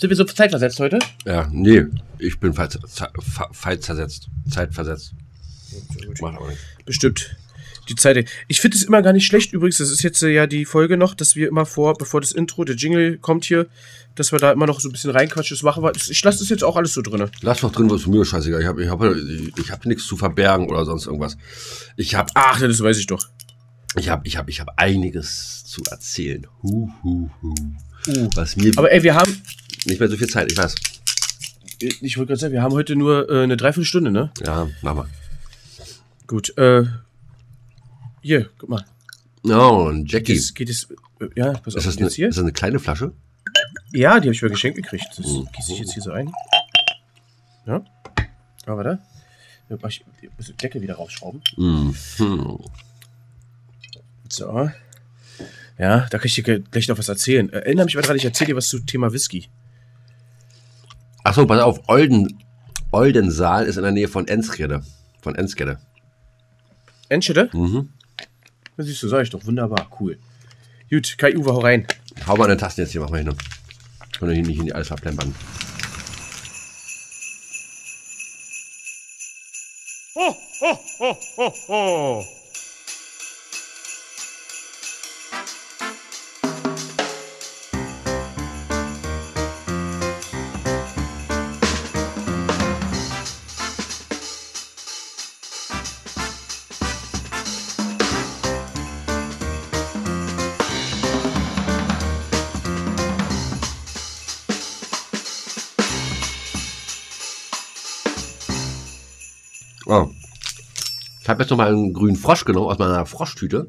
Sind wir so zeitversetzt heute? Ja, nee, ich bin zeitversetzt. Macht aber nichts. Bestimmt. Die Zeit. Ich finde es immer gar nicht schlecht übrigens, das ist jetzt ja die Folge noch, dass wir immer bevor das Intro, der Jingle kommt hier, dass wir da immer noch so ein bisschen reinquatschen, das machen wir. Ich lasse das jetzt auch alles so drin. Lass doch drin, was für mir ist scheißegal. Ich hab nichts zu verbergen oder sonst irgendwas. Ach, das weiß ich doch. Ich hab einiges zu erzählen. Was mir aber ey, wir haben nicht mehr so viel Zeit, ich weiß. Ich wollte gerade sagen, wir haben heute nur eine Dreiviertelstunde, ne? Ja, mach mal. Gut, hier, guck mal. Oh, ein Jackie. Ja, pass auf, ist das eine kleine Flasche? Ja, die habe ich mir geschenkt gekriegt. Das gieße ich jetzt hier so ein. Ja, aber da. Dann mach ich die Decke wieder rausschrauben. Mhm. So. Ja, da kann ich dir gleich noch was erzählen. Erinnere mich mal dran, ich erzähle dir was zum Thema Whisky. Achso, pass auf, Olden-Saal ist in der Nähe von Enschede. Enschede? Mhm. Das siehst du, sag ich doch. Wunderbar, cool. Gut, Kai-Uwe, hau rein. Hau mal eine Taste jetzt hier, mach mal hin. Ich kann hier nicht in die alles verplempern. Ho, ho, ho, ho, ho. Ich habe jetzt nochmal einen grünen Frosch genommen aus meiner Froschtüte.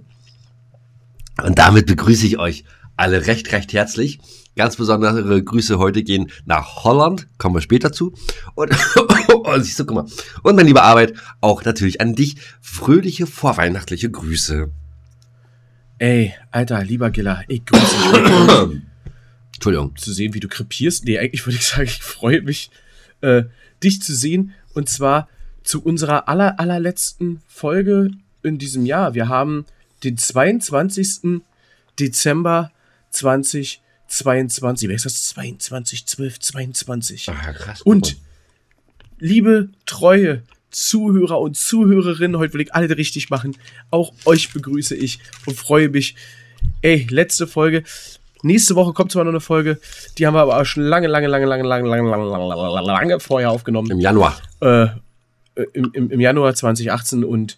Und damit begrüße ich euch alle recht, recht herzlich. Ganz besondere Grüße heute gehen nach Holland, kommen wir später zu. Und, siehst du, guck mal. Und mein lieber Arbeit, auch natürlich an dich fröhliche vorweihnachtliche Grüße. Ey, Alter, lieber Gilla, ich grüße dich. Entschuldigung. Zu sehen, wie du krepierst. Nee, eigentlich würde ich sagen, ich freue mich, dich zu sehen. Und zwar zu unserer allerletzten Folge in diesem Jahr. Wir haben den 22. Dezember 2022. Wer ist das? 22/12/22. Ach, krass. Und liebe treue Zuhörer und Zuhörerinnen, heute will ich alle richtig machen. Auch euch begrüße ich und freue mich. Ey, letzte Folge. Nächste Woche kommt zwar noch eine Folge, die haben wir aber auch schon lange vorher aufgenommen. Im Januar. Im Januar 2018 und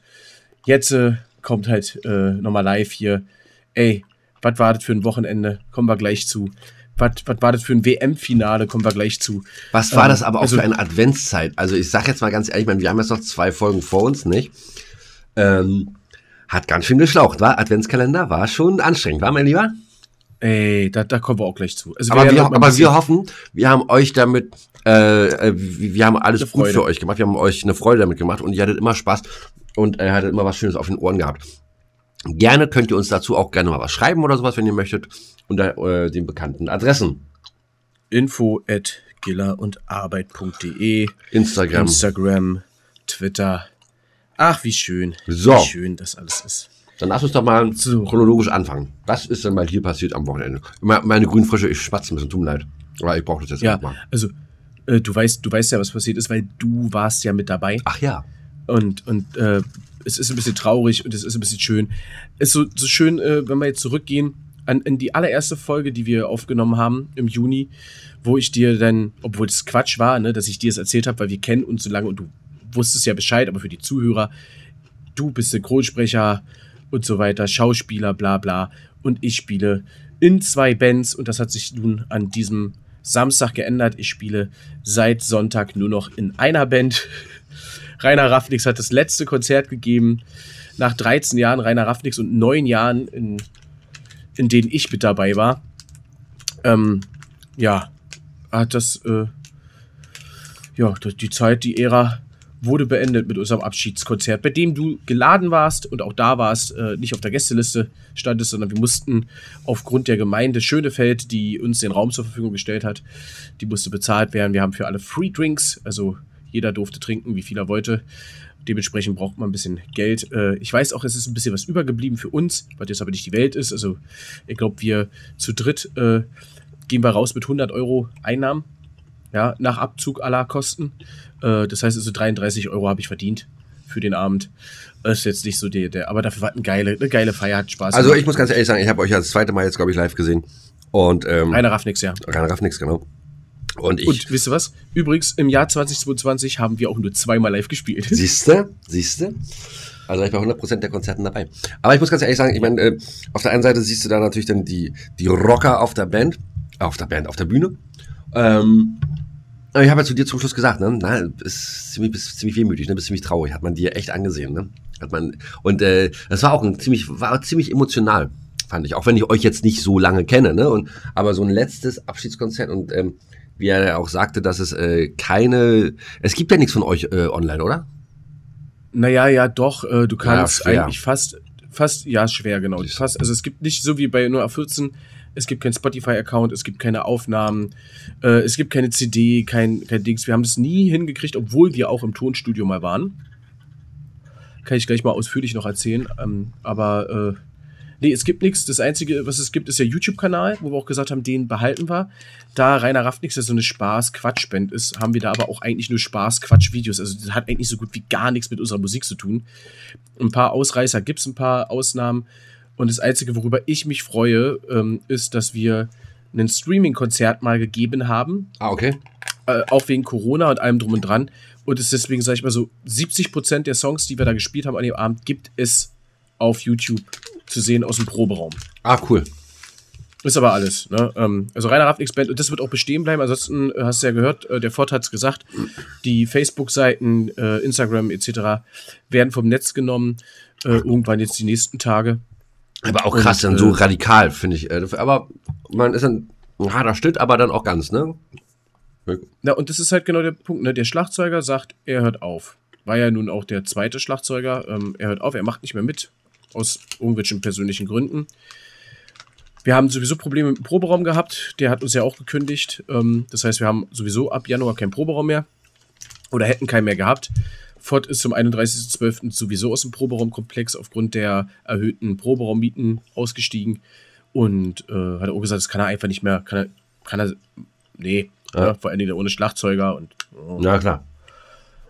jetzt kommt halt nochmal live hier. Ey, was war das für ein Wochenende? Kommen wir gleich zu. Was war das für ein WM-Finale? Kommen wir gleich zu. Was war das aber auch für eine Adventszeit? Also ich sag jetzt mal ganz ehrlich, ich meine, wir haben jetzt noch 2 Folgen vor uns, nicht? Hat ganz schön geschlaucht, war? Adventskalender war schon anstrengend, war mein Lieber? Ey, da kommen wir auch gleich zu. Also wir hoffen, wir haben euch damit, wir haben alles gut für euch gemacht, wir haben euch eine Freude damit gemacht und ihr hattet immer Spaß und hattet immer was Schönes auf den Ohren gehabt. Gerne könnt ihr uns dazu auch gerne mal was schreiben oder sowas, wenn ihr möchtet, unter den bekannten Adressen. info@gilla&arbeit.de, Instagram, Twitter. Ach, wie schön. So. Wie schön das alles ist. Dann lass uns doch mal chronologisch anfangen. Was ist denn mal hier passiert am Wochenende? Meine grünen Frösche, ich schmatze ein bisschen, tut mir leid. Aber ich brauche das jetzt auch mal. Also, du weißt ja, was passiert ist, weil du warst ja mit dabei. Ach ja. Und es ist ein bisschen traurig und es ist ein bisschen schön. Es ist so schön, wenn wir jetzt zurückgehen in die allererste Folge, die wir aufgenommen haben im Juni, wo ich dir dann, obwohl es Quatsch war, ne, dass ich dir das erzählt habe, weil wir kennen uns so lange und du wusstest ja Bescheid, aber für die Zuhörer, du bist Synchronsprecher und so weiter, Schauspieler, bla bla. Und ich spiele in 2 Bands und das hat sich nun an diesem Samstag geändert. Ich spiele seit Sonntag nur noch in einer Band. Rainer Raffnix hat das letzte Konzert gegeben. Nach 13 Jahren Rainer Raffnix und 9 Jahren, in denen ich mit dabei war. Die Zeit, die Ära wurde beendet mit unserem Abschiedskonzert, bei dem du geladen warst und auch da warst, nicht auf der Gästeliste standest, sondern wir mussten aufgrund der Gemeinde Schönefeld, die uns den Raum zur Verfügung gestellt hat, die musste bezahlt werden. Wir haben für alle Free Drinks, also jeder durfte trinken, wie viel er wollte. Dementsprechend braucht man ein bisschen Geld. Ich weiß auch, es ist ein bisschen was übergeblieben für uns, weil das aber nicht die Welt ist. Also ich glaube, wir zu dritt gehen wir raus mit 100 Euro Einnahmen, ja, nach Abzug aller Kosten. Das heißt also 33 Euro habe ich verdient für den Abend. Ist jetzt nicht so der aber dafür war eine geile Feier, hat Spaß gemacht. Also ich muss ganz ehrlich sagen, ich habe euch ja das zweite Mal jetzt, glaube ich, live gesehen. Und Rainer Raffnix, ja. Rainer Raffnix, genau. Und wisst ihr was? Übrigens, im Jahr 2022 haben wir auch nur zweimal live gespielt. Siehste? Also ich war 100% der Konzerten dabei. Aber ich muss ganz ehrlich sagen, ich meine, auf der einen Seite siehst du da natürlich dann die Rocker auf der Bühne. Ich habe ja zu dir zum Schluss gesagt, ne? Na, ist ziemlich wehmütig, ne? Bist ziemlich traurig, hat man dir echt angesehen, ne? Das war auch ziemlich emotional, fand ich. Auch wenn ich euch jetzt nicht so lange kenne, ne? Aber so ein letztes Abschiedskonzert und wie er ja auch sagte, dass es es gibt ja nichts von euch online, oder? Naja, ja doch, du kannst ja, eigentlich fast, ja schwer, genau. Fast, also es gibt nicht so wie bei 0814, es gibt keinen Spotify-Account, es gibt keine Aufnahmen, es gibt keine CD, kein Dings. Wir haben es nie hingekriegt, obwohl wir auch im Tonstudio mal waren. Kann ich gleich mal ausführlich noch erzählen, aber nee, es gibt nichts. Das Einzige, was es gibt, ist der YouTube-Kanal, wo wir auch gesagt haben, den behalten wir. Da Rainer Raffnix ja so eine Spaß-Quatsch-Band ist, haben wir da aber auch eigentlich nur Spaß-Quatsch-Videos. Also das hat eigentlich so gut wie gar nichts mit unserer Musik zu tun. Ein paar Ausreißer gibt es, ein paar Ausnahmen. Und das Einzige, worüber ich mich freue, ist, dass wir ein Streaming-Konzert mal gegeben haben. Ah, okay. Auch wegen Corona und allem drum und dran. Und es ist deswegen, sage ich mal so, 70% der Songs, die wir da gespielt haben an dem Abend, gibt es auf YouTube zu sehen aus dem Proberaum. Ah, cool. Ist aber alles, ne? Also Rainer Raffnix Band, und das wird auch bestehen bleiben. Ansonsten hast du ja gehört, der Ford hat es gesagt, die Facebook-Seiten, Instagram etc. werden vom Netz genommen. Irgendwann jetzt die nächsten Tage. Aber auch krass, dann so radikal, finde ich. Aber man ist dann ein harter Schnitt, aber dann auch ganz, ne? Na, und das ist halt genau der Punkt, ne? Der Schlagzeuger sagt, er hört auf. War ja nun auch der zweite Schlagzeuger. Er hört auf, er macht nicht mehr mit. Aus irgendwelchen persönlichen Gründen. Wir haben sowieso Probleme mit dem Proberaum gehabt. Der hat uns ja auch gekündigt. Das heißt, wir haben sowieso ab Januar keinen Proberaum mehr. Oder hätten keinen mehr gehabt. Ford ist zum 31.12. sowieso aus dem Proberaumkomplex aufgrund der erhöhten Proberaummieten ausgestiegen. Und hat auch gesagt, das kann er einfach nicht mehr. Ja, vor allen Dingen ohne Schlagzeuger. Ja, klar.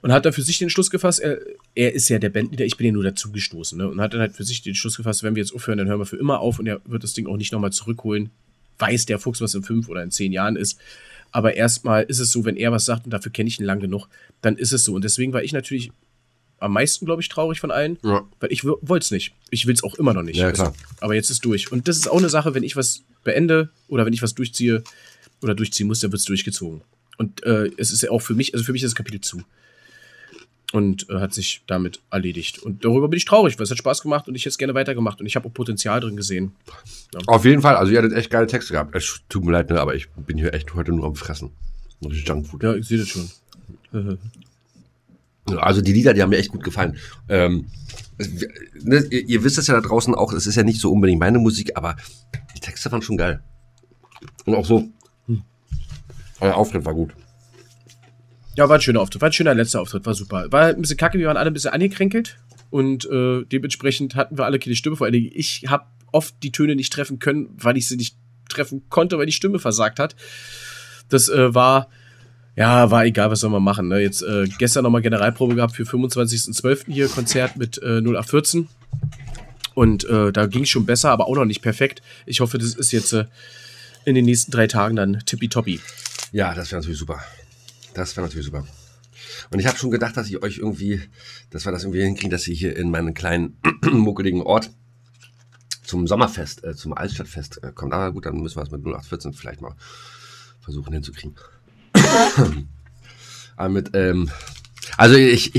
Und hat dann für sich den Schluss gefasst, er ist ja der Bandleader, ich bin ja nur dazugestoßen, ne? Und hat dann halt für sich den Schluss gefasst, wenn wir jetzt aufhören, dann hören wir für immer auf und er wird das Ding auch nicht nochmal zurückholen. Weiß der Fuchs, was in 5 oder in 10 Jahren ist. Aber erstmal ist es so, wenn er was sagt, und dafür kenne ich ihn lang genug, dann ist es so. Und deswegen war ich natürlich am meisten, glaube ich, traurig von allen, ja. Weil ich wollte es nicht. Ich will es auch immer noch nicht. Ja, klar. Also, aber jetzt ist durch. Und das ist auch eine Sache, wenn ich was beende oder wenn ich was durchziehe oder durchziehen muss, dann wird es durchgezogen. Und es ist ja auch für mich ist das Kapitel zu. Und hat sich damit erledigt. Und darüber bin ich traurig, weil es hat Spaß gemacht und ich hätte es gerne weitergemacht. Und ich habe auch Potenzial drin gesehen. Ja. Auf jeden Fall. Also ihr hattet echt geile Texte gehabt. Es tut mir leid, ne, aber ich bin hier echt heute nur am Fressen. Und Junkfood. Ja, ich sehe das schon. Also die Lieder, die haben mir echt gut gefallen. Ihr wisst das ja da draußen auch, es ist ja nicht so unbedingt meine Musik, aber die Texte waren schon geil. Und auch so. Euer Auftritt war gut. Ja, war ein schöner Auftritt, war ein schöner letzter Auftritt, war super. War ein bisschen kacke, wir waren alle ein bisschen angekränkelt und dementsprechend hatten wir alle keine Stimme. Vor allen Dingen, ich habe oft die Töne nicht treffen können, weil ich sie nicht treffen konnte, weil die Stimme versagt hat. Das war egal, was soll man machen, ne? Jetzt gestern nochmal Generalprobe gehabt für 25.12. hier Konzert mit 0814 und da ging es schon besser, aber auch noch nicht perfekt. Ich hoffe, das ist jetzt in den nächsten 3 Tagen dann tippitoppi. Ja, das wäre natürlich super. Das war natürlich super. Und ich habe schon gedacht, dass ich euch irgendwie, dass wir das irgendwie hinkriegen, dass ihr hier in meinen kleinen, muckeligen Ort zum Sommerfest, zum Altstadtfest kommt. Aber gut, dann müssen wir es mit 0814 vielleicht mal versuchen hinzukriegen. Aber mit, also ich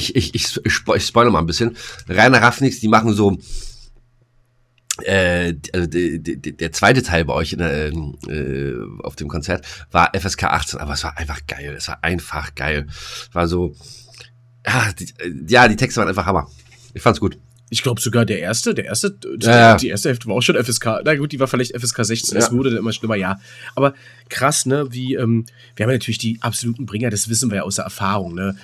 spoilere mal ein bisschen. Rainer Raffnix, die machen so, also der zweite Teil bei euch auf dem Konzert war FSK 18, aber es war einfach geil. War so, die Texte waren einfach Hammer. Ich fand's gut. Ich glaube sogar die erste Hälfte war auch schon FSK. Na gut, die war vielleicht FSK 16, das wurde dann immer schlimmer, ja. Aber krass, ne, wie, wir haben ja natürlich die absoluten Bringer, das wissen wir ja aus der Erfahrung, ne.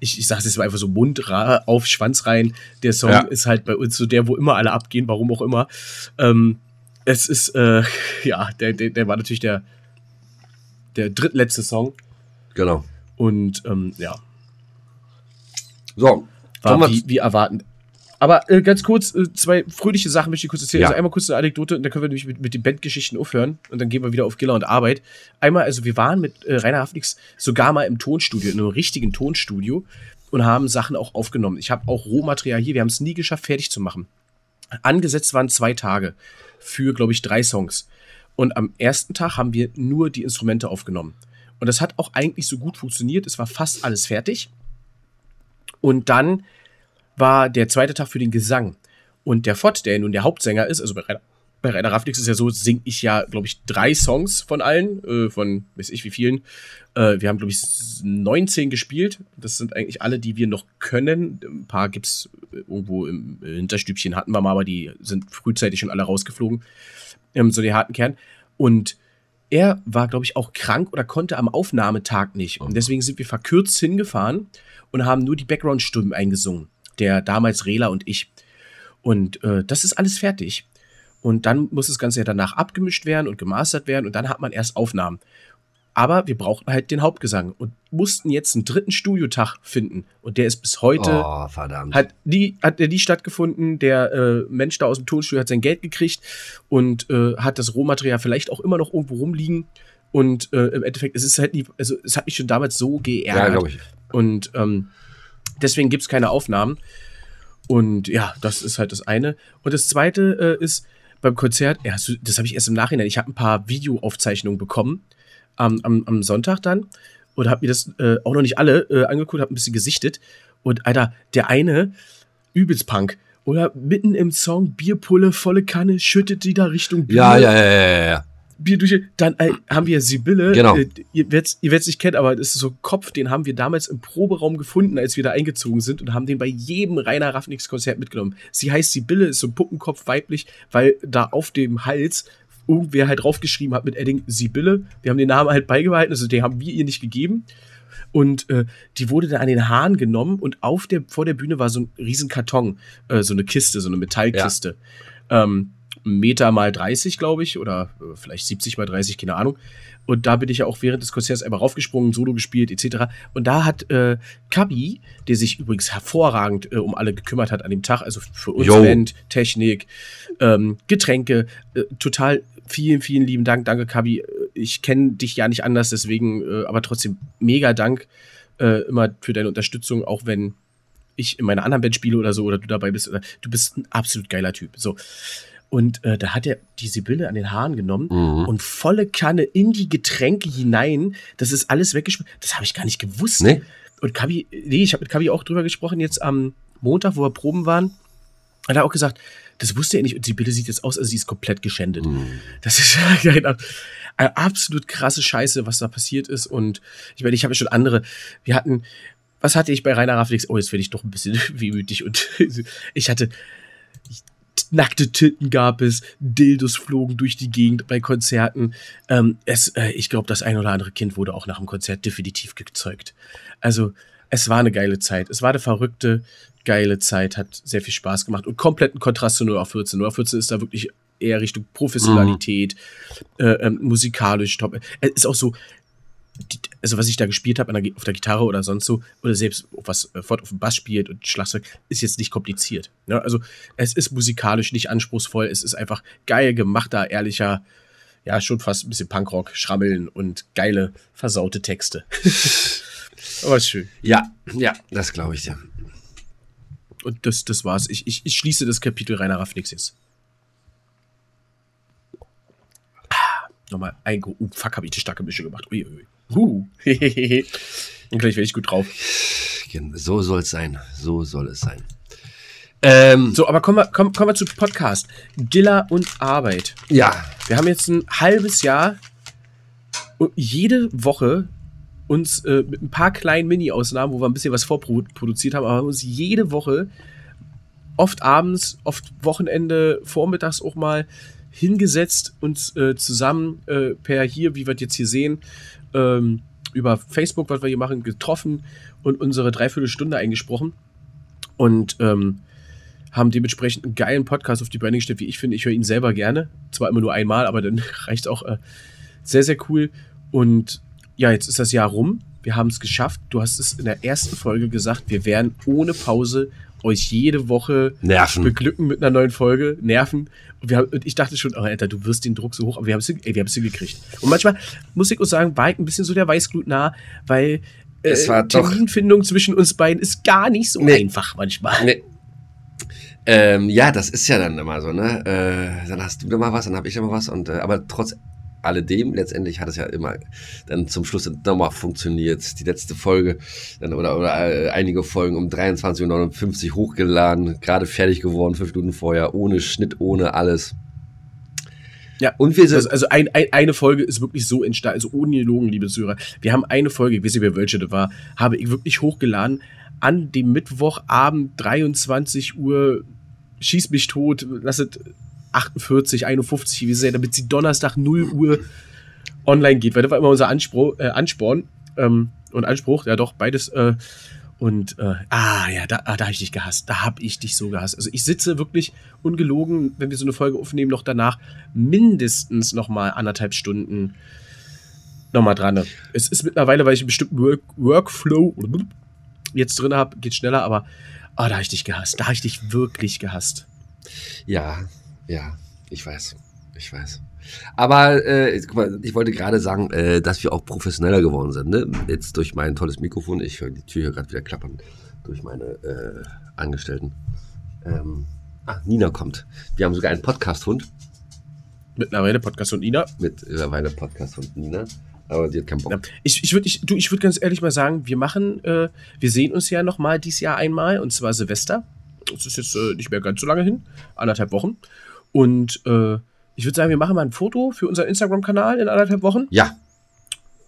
Ich sag's jetzt mal einfach so, Mund auf, Schwanz rein. Der Song ist halt bei uns so der, wo immer alle abgehen, warum auch immer. Es ist, der war natürlich der der drittletzte Song. Genau. Und ja. So. War wie erwartend. Aber ganz kurz, zwei fröhliche Sachen möchte ich kurz erzählen. Ja. Also einmal kurz eine Anekdote und dann können wir nämlich mit den Bandgeschichten aufhören und dann gehen wir wieder auf Gilla&Arbeit. Einmal, also wir waren mit Rainer Raffnix sogar mal im Tonstudio, in einem richtigen Tonstudio und haben Sachen auch aufgenommen. Ich habe auch Rohmaterial hier, wir haben es nie geschafft, fertig zu machen. Angesetzt waren 2 Tage für, glaube ich, 3 Songs. Und am ersten Tag haben wir nur die Instrumente aufgenommen. Und das hat auch eigentlich so gut funktioniert. Es war fast alles fertig. Und dann war der zweite Tag für den Gesang. Und der Fott, der nun der Hauptsänger ist, also bei Rainer Raffnix ist ja so, singe ich ja, glaube ich, 3 Songs von allen, von weiß ich wie vielen. Wir haben, glaube ich, 19 gespielt. Das sind eigentlich alle, die wir noch können. Ein paar gibt es irgendwo im Hinterstübchen, hatten wir mal, aber die sind frühzeitig schon alle rausgeflogen. So den harten Kern. Und er war, glaube ich, auch krank oder konnte am Aufnahmetag nicht. Und deswegen sind wir verkürzt hingefahren und haben nur die Background-Stimmen eingesungen. Der damals Rela und ich. Und das ist alles fertig. Und dann muss das Ganze ja danach abgemischt werden und gemastert werden. Und dann hat man erst Aufnahmen. Aber wir brauchten halt den Hauptgesang und mussten jetzt einen dritten Studiotag finden. Und der ist bis heute, verdammt. Hat nie stattgefunden. Der Mensch da aus dem Tonstudio hat sein Geld gekriegt und hat das Rohmaterial vielleicht auch immer noch irgendwo rumliegen. Und im Endeffekt, es ist halt nie, also es hat mich schon damals so geärgert. Ja, glaube ich. Und deswegen gibt es keine Aufnahmen. Und ja, das ist halt das eine. Und das zweite ist beim Konzert, ja, das habe ich erst im Nachhinein, ich habe ein paar Videoaufzeichnungen bekommen am Sonntag dann und habe mir das auch noch nicht alle angeguckt, habe ein bisschen gesichtet. Und Alter, der eine, übelst Punk, oder mitten im Song, Bierpulle, volle Kanne, schüttet die da Richtung Bier. Ja. Bierdusche. Dann haben wir Sibylle, genau. Ihr werdet es nicht kennen, aber es ist so ein Kopf, den haben wir damals im Proberaum gefunden, als wir da eingezogen sind und haben den bei jedem Rainer Raffnix-Konzert mitgenommen. Sie heißt Sibylle, ist so ein Puppenkopf weiblich, weil da auf dem Hals irgendwer halt draufgeschrieben hat mit Edding Sibylle. Wir haben den Namen halt beibehalten, also den haben wir ihr nicht gegeben. Und die wurde dann an den Haaren genommen und vor der Bühne war so ein riesen Karton, so eine Kiste, so eine Metallkiste. Ja. 1,30 Meter, glaube ich, oder vielleicht 70 mal 30, keine Ahnung. Und da bin ich ja auch während des Konzerts einmal raufgesprungen, Solo gespielt, etc. Und da hat Kabi, der sich übrigens hervorragend um alle gekümmert hat an dem Tag, also für uns Band, Technik, Getränke, total vielen, vielen lieben Dank. Danke, Kabi. Ich kenne dich ja nicht anders, deswegen, aber trotzdem mega Dank immer für deine Unterstützung, auch wenn ich in meiner anderen Band spiele oder so, oder du dabei bist. Oder, du bist ein absolut geiler Typ. So. Und da hat er die Sibylle an den Haaren genommen und volle Kanne in die Getränke hinein. Das ist alles weggespielt. Das habe ich gar nicht gewusst. Nee. Und Kabi, ich habe mit Kabi auch drüber gesprochen jetzt am Montag, wo wir Proben waren. Hat er auch gesagt, das wusste er nicht. Und Sibylle sieht jetzt aus, also sie ist komplett geschändet. Das ist eine absolut krasse Scheiße, was da passiert ist. Und ich meine, ich habe schon andere. Was hatte ich bei Rainer Raffnix? Oh, jetzt werde ich doch ein bisschen wehmütig. Und ich hatte nackte Titten gab es, Dildos flogen durch die Gegend bei Konzerten. Ich glaube, das ein oder andere Kind wurde auch nach dem Konzert definitiv gezeugt. Also, es war eine geile Zeit. Es war eine verrückte, geile Zeit. Hat sehr viel Spaß gemacht. Und kompletten Kontrast zu 0814. 0814 ist da wirklich eher Richtung Professionalität, musikalisch top. Es ist auch so, also was ich da gespielt habe auf der Gitarre oder sonst so, oder selbst was Ford auf dem Bass spielt und Schlagzeug, ist jetzt nicht kompliziert. Ja, also es ist musikalisch nicht anspruchsvoll, es ist einfach geil gemachter, ehrlicher, ja schon fast ein bisschen Punkrock, Schrammeln und geile, versaute Texte. Aber schön. Ja, das glaube ich dir. Und das war's. Ich schließe das Kapitel Rainer Raffnix jetzt. Nochmal fuck, habe ich die starke Mische gemacht. Uiuiui. Und gleich werde ich gut drauf. So soll es sein. So soll es sein. So, aber kommen wir zu Podcast. Gilla&Arbeit. Ja. Wir haben jetzt ein halbes Jahr jede Woche uns mit ein paar kleinen Mini-Ausnahmen, wo wir ein bisschen was vorproduziert haben, aber wir haben uns jede Woche, oft abends, oft Wochenende, vormittags auch mal hingesetzt, uns zusammen per hier, wie wir jetzt hier sehen, über Facebook, was wir hier machen, getroffen und unsere 3/4 Stunde eingesprochen und haben dementsprechend einen geilen Podcast auf die Beine gestellt, wie ich finde. Ich höre ihn selber gerne, zwar immer nur einmal, aber dann reicht es auch. Sehr, sehr cool Und ja, jetzt ist das Jahr rum. Wir haben es geschafft. Du hast es in der ersten Folge gesagt, wir werden ohne Pause euch jede Woche beglücken mit einer neuen Folge. Nerven. Und ich dachte schon, oh, Alter, du wirst den Druck so hoch. Aber wir haben es hingekriegt. Und manchmal, muss ich uns sagen, war ich ein bisschen so der Weißglut nah, weil Terminfindung zwischen uns beiden ist gar nicht so einfach manchmal. Nee. Ja, das ist ja dann immer so, ne? Dann hast du da mal was, dann hab ich da mal was. Und, aber trotz alledem, letztendlich hat es ja immer dann zum Schluss nochmal funktioniert. Die letzte Folge dann, oder einige Folgen um 23.59 Uhr hochgeladen, gerade fertig geworden, 5 Minuten vorher, ohne Schnitt, ohne alles. Ja, und wir sind eine Folge ist wirklich so entstanden, also ohne Gelogen, liebe Zuhörer. Wir haben eine Folge, ich weiß nicht, welche das war, habe ich wirklich hochgeladen an dem Mittwochabend 23 Uhr, schieß mich tot, lasset 48, 51, wie sehr, damit sie Donnerstag 0 Uhr online geht, weil das war immer unser Ansporn und Anspruch, ja doch, beides. Da habe ich dich gehasst. Da habe ich dich so gehasst. Also ich sitze wirklich ungelogen, wenn wir so eine Folge aufnehmen, noch danach mindestens nochmal 1,5 Stunden nochmal dran. Ne? Es ist mittlerweile, weil ich einen bestimmten Workflow jetzt drin habe, geht schneller, aber da habe ich dich gehasst. Da habe ich dich wirklich gehasst. Ja, ich weiß. Aber guck mal, ich wollte gerade sagen, dass wir auch professioneller geworden sind. Ne? Jetzt durch mein tolles Mikrofon. Ich höre die Tür hier gerade wieder klappern durch meine Angestellten. Nina kommt. Wir haben sogar einen Podcast-Hund. Mittlerweile Podcast-Hund Nina. Mittlerweile Podcast-Hund Nina. Aber die hat keinen Bock. Ich würde ganz ehrlich mal sagen, wir sehen uns ja nochmal dieses Jahr einmal, und zwar Silvester. Das ist jetzt nicht mehr ganz so lange hin, 1,5 Wochen. Und ich würde sagen, wir machen mal ein Foto für unseren Instagram-Kanal in 1,5 Wochen. Ja.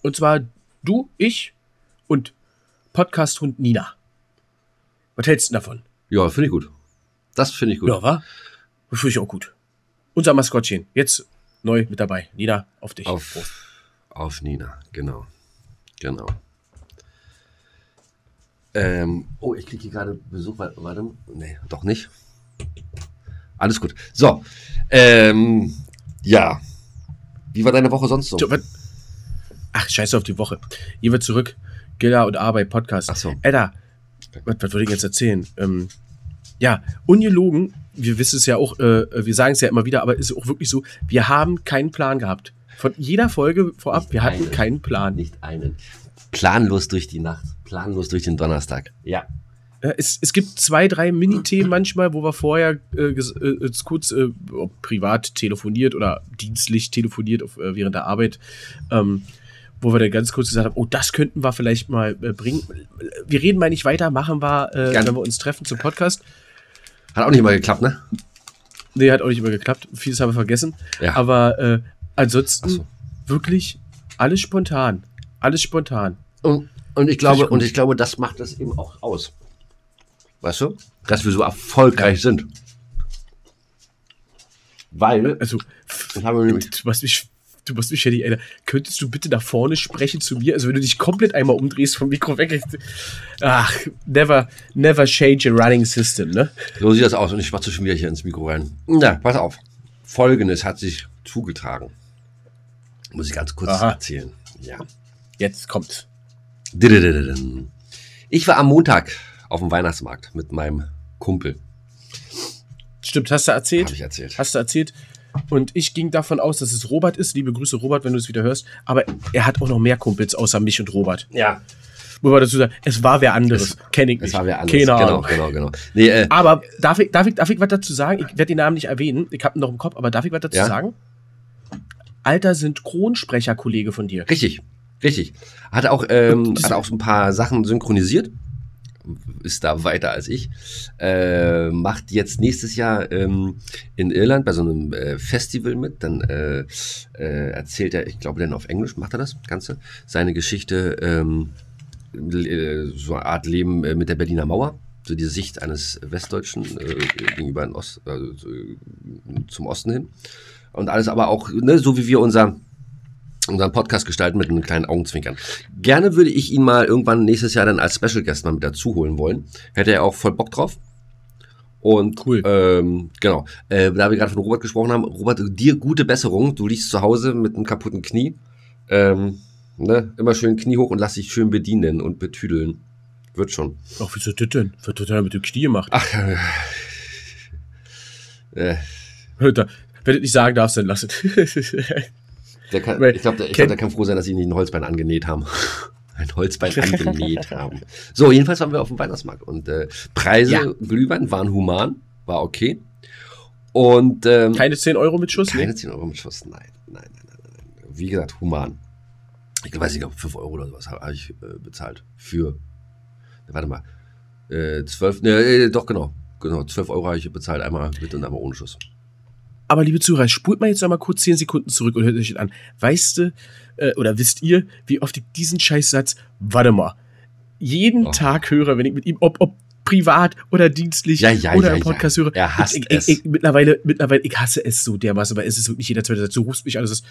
Und zwar du, ich und Podcast-Hund Nina. Was hältst du davon? Ja, finde ich gut. Das finde ich gut. Ja, wa? Das finde ich auch gut. Unser Maskottchen. Jetzt neu mit dabei. Nina, auf dich. Auf Nina, genau. Ich kriege hier gerade Besuch. Warte. Nee, doch nicht. Alles gut. So. Ja. Wie war deine Woche sonst so? Ach, scheiße auf die Woche. Hier wird zurück. Gilla&Arbeit Podcast. Ach so. Edda, was würde ich jetzt erzählen? Ja, ungelogen. Wir wissen es ja auch, wir sagen es ja immer wieder, aber es ist auch wirklich so, wir haben keinen Plan gehabt. Von jeder Folge vorab, wir hatten keinen Plan. Nicht einen. Planlos durch die Nacht. Planlos durch den Donnerstag. Ja. Es gibt 2, 3 Mini-Themen manchmal, wo wir vorher kurz privat telefoniert oder dienstlich telefoniert während der Arbeit, wo wir dann ganz kurz gesagt haben, oh, das könnten wir vielleicht mal bringen. Wir reden mal nicht weiter, machen wir, wenn wir uns treffen zum Podcast. Hat auch nicht immer geklappt, ne? Nee, hat auch nicht immer geklappt. Vieles haben wir vergessen. Ja. Aber ansonsten wirklich alles spontan. Alles spontan. Und ich glaube, das macht das eben auch aus. Weißt du? Dass wir so erfolgreich sind. Weil. Also, du machst mich fertig, Alter. Könntest du bitte nach vorne sprechen zu mir? Also, wenn du dich komplett einmal umdrehst, vom Mikro weg. Ach, never change a running system, ne? So sieht das aus. Und ich schmatze schon wieder hier ins Mikro rein. Na, pass auf. Folgendes hat sich zugetragen. Muss ich ganz kurz erzählen. Ja. Jetzt kommt's. Ich war am Montag auf dem Weihnachtsmarkt mit meinem Kumpel. Stimmt, hast du erzählt? Hab ich erzählt. Hast du erzählt? Und ich ging davon aus, dass es Robert ist. Liebe Grüße, Robert, wenn du es wieder hörst. Aber er hat auch noch mehr Kumpels außer mich und Robert. Ja. Muss man dazu sagen, es war wer anderes. Kenn ich nicht. Es war wer anderes. Genau. Nee, aber darf ich was dazu sagen? Ich werde den Namen nicht erwähnen. Ich habe ihn noch im Kopf. Aber darf ich was dazu sagen? Alter Synchronsprecherkollege von dir. Richtig. Hat auch ein paar Sachen synchronisiert. Ist da weiter als ich. Macht jetzt nächstes Jahr in Irland bei so einem Festival mit. Dann erzählt er, ich glaube dann auf Englisch, macht er das Ganze, seine Geschichte, so eine Art Leben mit der Berliner Mauer. So die Sicht eines Westdeutschen gegenüber zum Osten hin. Und alles aber auch, ne, so wie wir unseren Podcast gestalten mit einem kleinen Augenzwinkern. Gerne würde ich ihn mal irgendwann nächstes Jahr dann als Special Guest mal mit dazu holen wollen. Hätte er auch voll Bock drauf. Und cool. Genau. Da wir gerade von Robert gesprochen haben, Robert, dir gute Besserung. Du liegst zu Hause mit einem kaputten Knie. Ne? Immer schön Knie hoch und lass dich schön bedienen und betüdeln. Wird schon. Ach, wieso das denn? Wird total mit dem Knie gemacht. Ach, Wenn du das nicht sagen darfst, dann lass es. Ich glaube, der kann froh sein, dass sie nicht ein Holzbein angenäht haben. Ein Holzbein angenäht haben. So, jedenfalls waren wir auf dem Weihnachtsmarkt. Und Preise, ja. Glühwein waren human, war okay. Und keine 10 Euro mit Schuss? Keine 10 Euro mit Schuss, nein. Wie gesagt, human. Ich weiß nicht, ob 5 Euro oder sowas habe ich bezahlt. Für, warte mal, 12 Euro habe ich bezahlt, einmal mit und einmal ohne Schuss. Aber liebe Zuhörer, spult mal jetzt noch mal kurz 10 Sekunden zurück und hört euch das an. Weißt du, oder wisst ihr, wie oft ich diesen Scheißsatz, warte mal, jeden Tag höre, wenn ich mit ihm, ob privat oder dienstlich oder im Podcast höre. Er hasst es. Mittlerweile, ich hasse es so dermaßen, weil es ist wirklich jeder zweite Satz, du rufst mich an und sagst,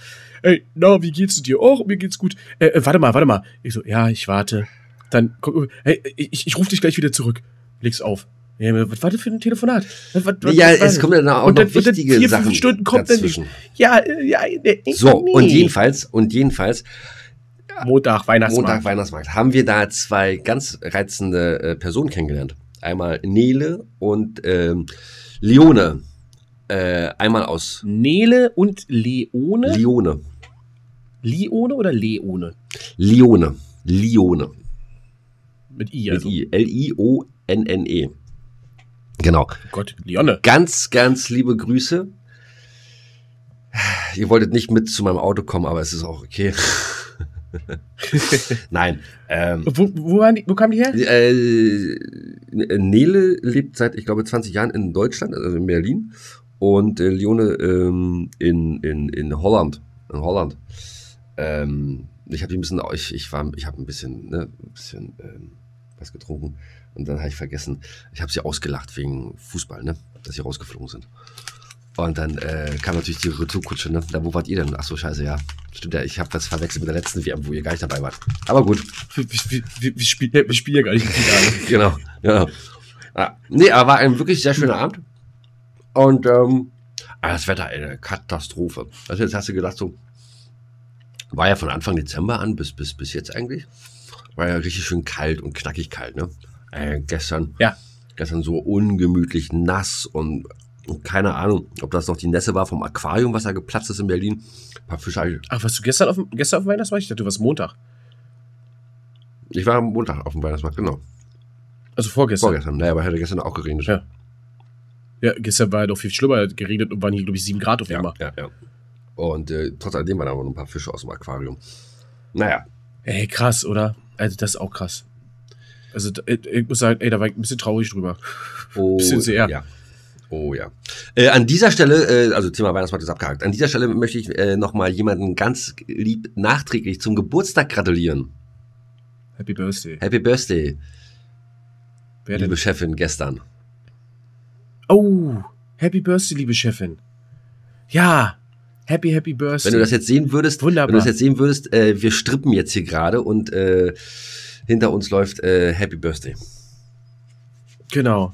ey, na, wie geht's dir? Oh, mir geht's gut. Warte mal. Ich so, ja, ich warte. Dann komm, hey, ich rufe dich gleich wieder zurück. Leg's auf. Ja, was war das für ein Telefonat? Es kommt dann auch noch wichtige Sachen 4-5 Stunden kommt dazwischen. Und jedenfalls Montag, Weihnachtsmarkt, haben wir da zwei ganz reizende Personen kennengelernt. Einmal Nele und Lionne. Einmal aus... Nele und Lionne? Lionne. Lionne oder Leone? Lionne. Lionne. Mit I also. Mit I. L-I-O-N-N-E. Genau. Oh Gott, Lionne. Ganz, ganz liebe Grüße. Ihr wolltet nicht mit zu meinem Auto kommen, aber es ist auch okay. Nein. Wo kam die her? Nele lebt seit, ich glaube, 20 Jahren in Deutschland, also in Berlin. Und Lionne in Holland. In Holland. Ich habe ein bisschen was getrunken. Und dann habe ich vergessen, ich habe sie ausgelacht wegen Fußball, ne? Dass sie rausgeflogen sind. Und dann kam natürlich die Retourkutsche, ne? Da, wo wart ihr denn? Ach so, scheiße, ja. Stimmt ja, ich habe das verwechselt mit der letzten WM, wo ihr gar nicht dabei wart. Aber gut. Wir spielen ja gar nicht. Genau. Ja. Ah, nee, aber war ein wirklich sehr schöner Abend. Und das Wetter, eine Katastrophe. Also jetzt hast du gedacht, so war ja von Anfang Dezember an bis jetzt eigentlich, war ja richtig schön kalt und knackig kalt, ne? Gestern so ungemütlich nass und keine Ahnung, ob das noch die Nässe war vom Aquarium, was da geplatzt ist in Berlin. Ein paar Fische. Ach, warst du gestern auf dem Weihnachtsmarkt? Ich dachte, du warst Montag. Ich war am Montag auf dem Weihnachtsmarkt, genau. Also vorgestern? Vorgestern, naja, aber hätte gestern auch geregnet. Ja, gestern war ja doch viel schlimmer geregnet und waren hier, glaube ich, 7 Grad auf einmal. Ja. Und trotz alledem waren aber noch ein paar Fische aus dem Aquarium. Naja. Ey, krass, oder? Also das ist auch krass. Also ich muss sagen, ey, da war ich ein bisschen traurig drüber. Oh, ein bisschen sehr. Ja. Oh ja. An dieser Stelle, also Thema Weihnachtsmarkt ist abgehakt, an dieser Stelle möchte ich nochmal jemanden ganz lieb nachträglich zum Geburtstag gratulieren. Happy Birthday. Happy Birthday. Wer liebe denn? Chefin, gestern. Oh, Happy Birthday, liebe Chefin. Ja, Happy Birthday. Wenn du das jetzt sehen würdest, wunderbar. Wir strippen jetzt hier gerade und... hinter uns läuft Happy Birthday. Genau.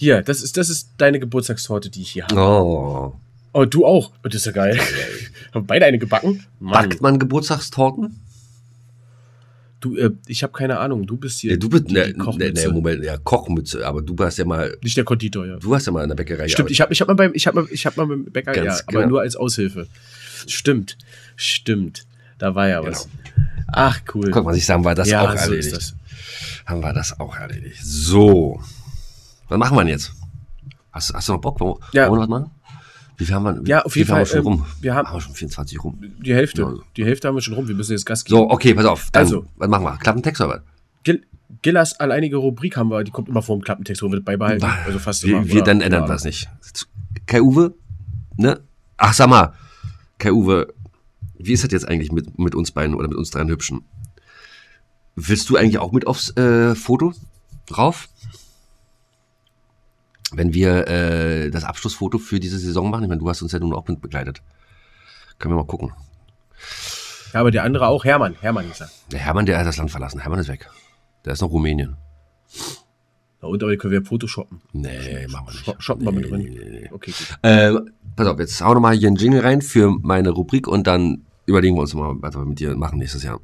Hier, das ist deine Geburtstagstorte, die ich hier habe. Oh, du auch. Das ist ja geil. Haben beide eine gebacken. Mann. Backt man Geburtstagstorten? Du, ich habe keine Ahnung. Du bist hier. Kochmütze. Aber du warst ja mal. Nicht der Konditor, ja. Du warst ja mal in der Bäckerei. Stimmt, ich hab mal beim Bäcker, ja, genau. Aber nur als Aushilfe. Stimmt. Da war ja was. Genau. Ach, cool. Guck mal, was ich sagen, war das auch erledigt. Haben wir das auch erledigt. So. Was machen wir denn jetzt? Hast du noch Bock? Wollen wir was machen? Wie viel haben wir? Ja, auf jeden Fall. Haben wir schon 24 rum? Die Hälfte. Ja. Die Hälfte haben wir schon rum. Wir müssen jetzt Gas geben. So, okay, pass auf. Dann, also. Was machen wir? Klappentext oder was? Gillas alleinige Rubrik haben wir. Die kommt immer vor dem Klappentext, wo wir beibehalten. Also fast immer. Dann ändern wir es nicht. Kai-Uwe? Ne? Ach, sag mal. Kai-Uwe. Wie ist das jetzt eigentlich mit uns beiden oder mit uns dreien Hübschen? Willst du eigentlich auch mit aufs Foto drauf? Wenn wir das Abschlussfoto für diese Saison machen? Ich meine, du hast uns ja nun auch mit begleitet. Können wir mal gucken. Ja, aber der andere auch, Hermann. Hermann ist er. Der Hermann, der hat das Land verlassen. Hermann ist weg. Der ist noch Rumänien. Na und, aber können wir Photoshoppen. Nee, machen wir nicht. Shoppen wir mit drin. Nee. Okay, gut. Pass auf, jetzt hau nochmal hier einen Jingle rein für meine Rubrik und dann überlegen wir uns mal, was wir mit dir machen nächstes Jahr.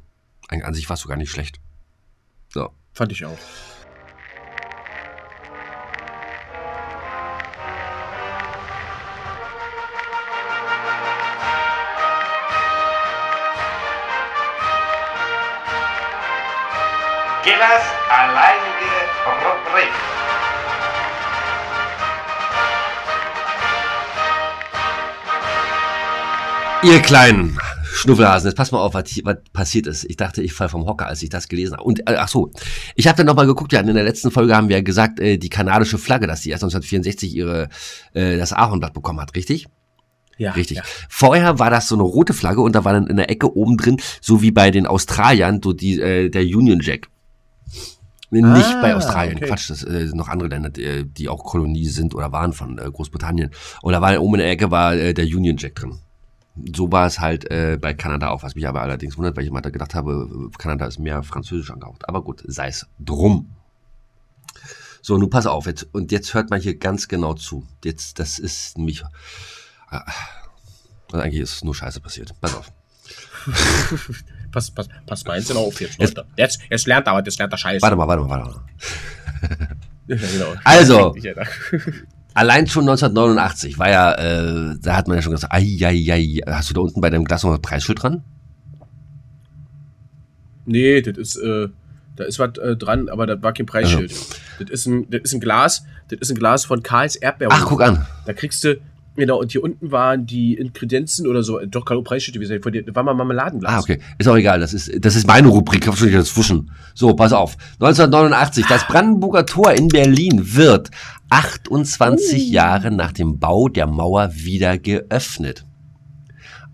An sich warst du gar nicht schlecht. So. Fand ich auch. Gillas alleinige Rubrik. Ihr kleinen Schnuffelhasen, jetzt pass mal auf, was passiert ist. Ich dachte, ich falle vom Hocker, als ich das gelesen habe. Und ach so, ich habe dann nochmal geguckt, ja, in der letzten Folge haben wir ja gesagt, die kanadische Flagge, dass die erst 1964 das Ahornblatt bekommen hat, richtig? Ja. Richtig. Ja. Vorher war das so eine rote Flagge und da war dann in der Ecke oben drin, so wie bei den Australiern, so der Union Jack. Nicht bei Australien, okay. Quatsch, das noch andere Länder, die auch Kolonie sind oder waren von Großbritannien. Und da war oben in der Ecke der Union Jack drin. So war es halt bei Kanada auch, was mich aber allerdings wundert, weil ich immer da gedacht habe, Kanada ist mehr französisch angehaucht. Aber gut, sei es drum. So, nun pass auf, jetzt, und jetzt hört man hier ganz genau zu. Jetzt, das ist nämlich, eigentlich ist nur Scheiße passiert. Pass auf. Pass mal einzeln auf jetzt, Leute. Jetzt lernt er Scheiße. Warte mal. Ja, genau. Also, allein schon 1989 war ja, da hat man ja schon gesagt, hast du da unten bei deinem Glas noch ein Preisschild dran? Nee, das ist, da ist was dran, aber das war kein Preisschild. Also. Das ist ein Glas von Karls Erdbeerhof. Ach, guck an. Da kriegst du, genau, und hier unten waren die Inkredenzen oder so, doch, kein Preisschild, das war mal Marmeladenglas. Ah, okay, ist auch egal, das ist meine Rubrik, ich hab schon das Fuschen. So, pass auf, 1989, das Brandenburger Tor in Berlin wird 28 Jahre nach dem Bau der Mauer wieder geöffnet.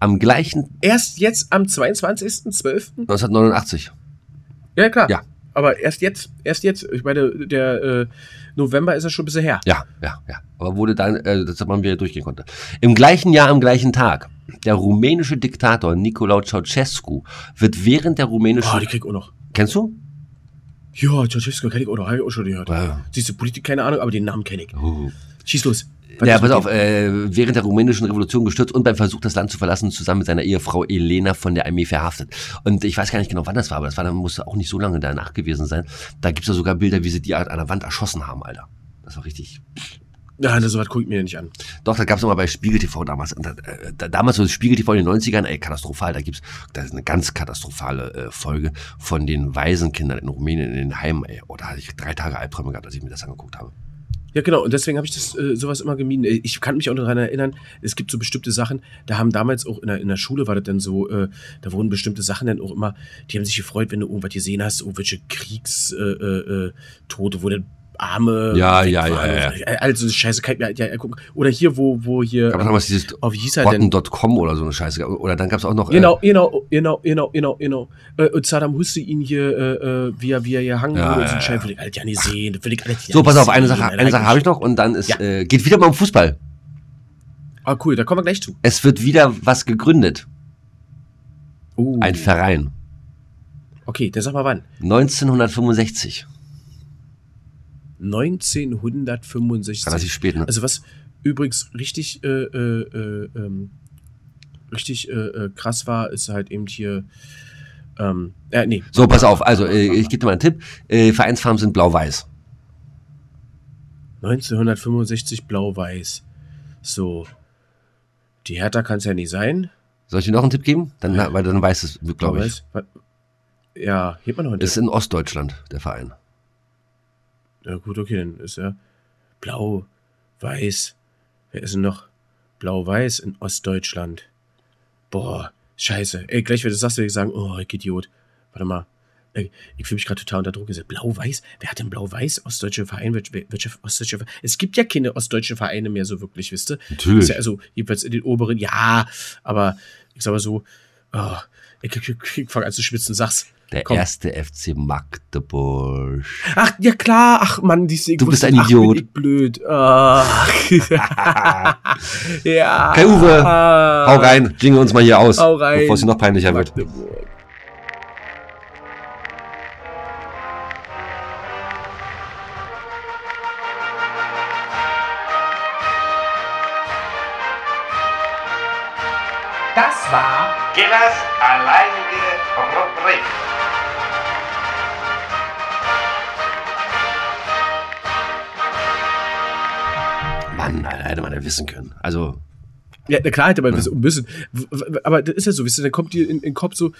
Am gleichen... Erst jetzt am 22.12.? 1989. Ja, klar. Ja. Aber erst jetzt, ich meine, der November ist ja schon ein bisschen her. Ja. Aber wurde dann, dass man wieder durchgehen konnte. Im gleichen Jahr, am gleichen Tag, der rumänische Diktator Nicolae Ceaușescu wird während der rumänischen... Ah, die krieg ich auch noch. Kennst du? Ja, Ceaușescu kenne ich auch noch, habe ich auch schon gehört. Ja. Siehst du, Politik, keine Ahnung, aber den Namen kenne ich. Schieß los. Ja, pass auf, während der rumänischen Revolution gestürzt und beim Versuch, das Land zu verlassen, zusammen mit seiner Ehefrau Elena von der Armee verhaftet. Und ich weiß gar nicht genau, wann das war, aber das musste auch nicht so lange danach gewesen sein. Da gibt es ja sogar Bilder, wie sie die an der Wand erschossen haben, Alter. Das war richtig... Ja, das sowas gucke ich mir nicht an. Doch, das gab es nochmal bei Spiegel TV damals. Damals so Spiegel TV in den 90ern, katastrophal. Da ist eine ganz katastrophale Folge von den Waisenkindern in Rumänien in den Heimen, ey. Oh, da hatte ich 3 Tage Albträume gehabt, als ich mir das angeguckt habe. Ja, genau. Und deswegen habe ich das sowas immer gemieden. Ich kann mich auch daran erinnern, es gibt so bestimmte Sachen, da haben damals auch in der Schule war das dann so, da wurden bestimmte Sachen dann auch immer, die haben sich gefreut, wenn du irgendwas gesehen hast, irgendwelche Kriegstote, wo dann Arme... Ja. Also Scheiße, kann ich mir... Ja, guck. Oder hier, wo hier... Aber damals dieses Rotten.com oder so eine Scheiße. Oder dann gab es auch noch... Genau. Und Saddam Hussein hier, wie er hier hangen wurde. So Scheiße will ich alles ja nicht sehen. So, pass auf, eine Sache habe ich noch und dann ist... Ja. Geht wieder mal um Fußball. Ah, cool, da kommen wir gleich zu. Es wird wieder was gegründet. Ein Verein. Okay, dann sag mal wann. 1965. Relativ spät, ne? Also was übrigens richtig krass war, ist halt eben hier, nee. So, pass auf, also ich gebe dir mal einen Tipp, Vereinsfarben sind blau-weiß. 1965 blau-weiß. So, die Hertha kann es ja nicht sein. Soll ich dir noch einen Tipp geben? Weil dann weiß es, glaube ich. Ja, hebt man noch einen Tipp. Ist in Ostdeutschland, der Verein. Ja gut, okay, dann ist ja blau-weiß. Wer ist denn noch blau-weiß in Ostdeutschland? Boah, scheiße. Ey, gleich, wenn du sagst, werde ich sagen, oh, ich Idiot. Warte mal. Ich fühle mich gerade total unter Druck. Blau-weiß? Wer hat denn blau-weiß? Ostdeutsche Vereine? Ostdeutsche Vereine? Es gibt ja keine ostdeutschen Vereine mehr so wirklich, wisst ihr? Natürlich. Ja, also, jedenfalls in den oberen, ja. Aber ich sag mal so, oh, ich fange an zu schwitzen, sag's. Der erste FC Magdeburg. Ach, ja klar. Ach, Mann, du bist ein Idiot. Bin ich blöd. Ja. Kai Uwe, hau rein. Jingle uns mal hier aus, hau rein, bevor es noch peinlicher wird. Magdeburg. Das war Gillas alleinige Rubrik. Mann, Alter, hätte man ja wissen können. Also. Ja, na klar hätte man wissen. Aber das ist ja so, wisst ihr, dann kommt dir in den Kopf so,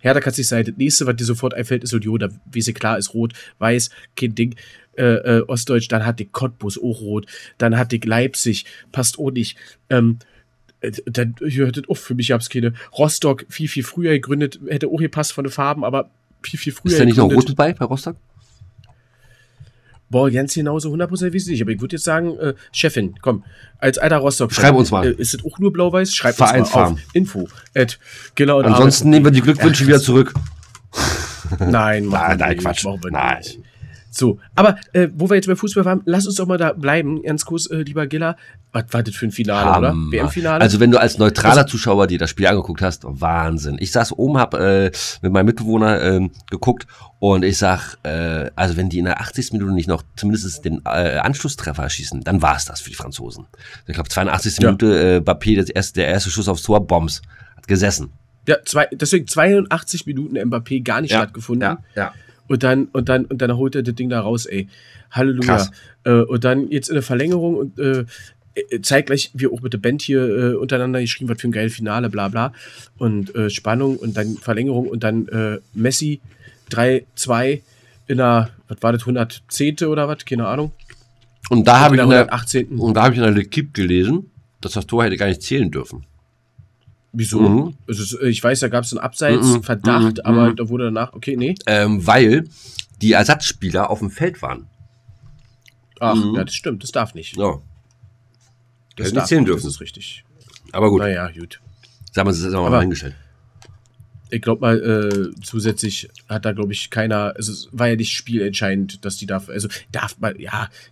Herr, da kannst du nicht sein. Das nächste, was dir sofort einfällt, ist so, jo, da wie sie klar ist, rot, weiß, kein Ding. Ostdeutsch, dann hat die Cottbus, auch rot, dann hat die Leipzig, passt auch nicht. Dann hört das auf, für mich gab es keine. Rostock, viel, viel früher gegründet, hätte auch gepasst von den Farben, aber viel, viel früher. Ist da nicht noch rot dabei bei Rostock? Boah, ganz genau so 100% weiß ich nicht, aber ich würde jetzt sagen, Chefin, komm, als alter Rostock. Schreib uns mal. Ist das auch nur blau-weiß? Schreib uns mal auf. Info@Gilla&Arbeit. Ansonsten nehmen wir die Glückwünsche wieder zurück. Nein, Mann. Nein, Quatsch. Nein. So, aber wo wir jetzt bei Fußball waren, lass uns doch mal da bleiben, ganz kurz, lieber Gilla. Was war das für ein Finale, oder? WM-Finale? Also wenn du als neutraler Zuschauer dir das Spiel angeguckt hast, Wahnsinn. Ich saß oben, hab mit meinem Mitbewohner geguckt und ich sag, also wenn die in der 80. Minute nicht noch zumindest den Anschlusstreffer schießen, dann war es das für die Franzosen. Ich glaube 82. Minute, Mbappé, der erste Schuss aufs Tor, Bombs, hat gesessen. Ja, deswegen 82 Minuten Mbappé gar nicht stattgefunden. Ja. Und dann holt er das Ding da raus, ey. Halleluja. Und dann jetzt in der Verlängerung und zeitgleich, wir auch mit der Band hier untereinander geschrieben, was für ein geiles Finale, bla bla. Und Spannung und dann Verlängerung und dann Messi 3-2 in der, was war das, 110. oder was? Keine Ahnung. Und da habe ich in der L'Equipe gelesen, dass das Tor hätte gar nicht zählen dürfen. Wieso? Mhm. Also, ich weiß, da gab es einen Abseitsverdacht, aber da wurde danach, okay, nee. Weil die Ersatzspieler auf dem Feld waren. Ach, ja, das stimmt, das darf nicht. Ja. Das hätte nicht zählen dürfen. Das ist richtig. Aber gut. Naja, gut. Sagen wir es jetzt mal eingestellt. Ich glaube mal, zusätzlich hat da, glaube ich, keiner, also es war ja nicht spielentscheidend, dass die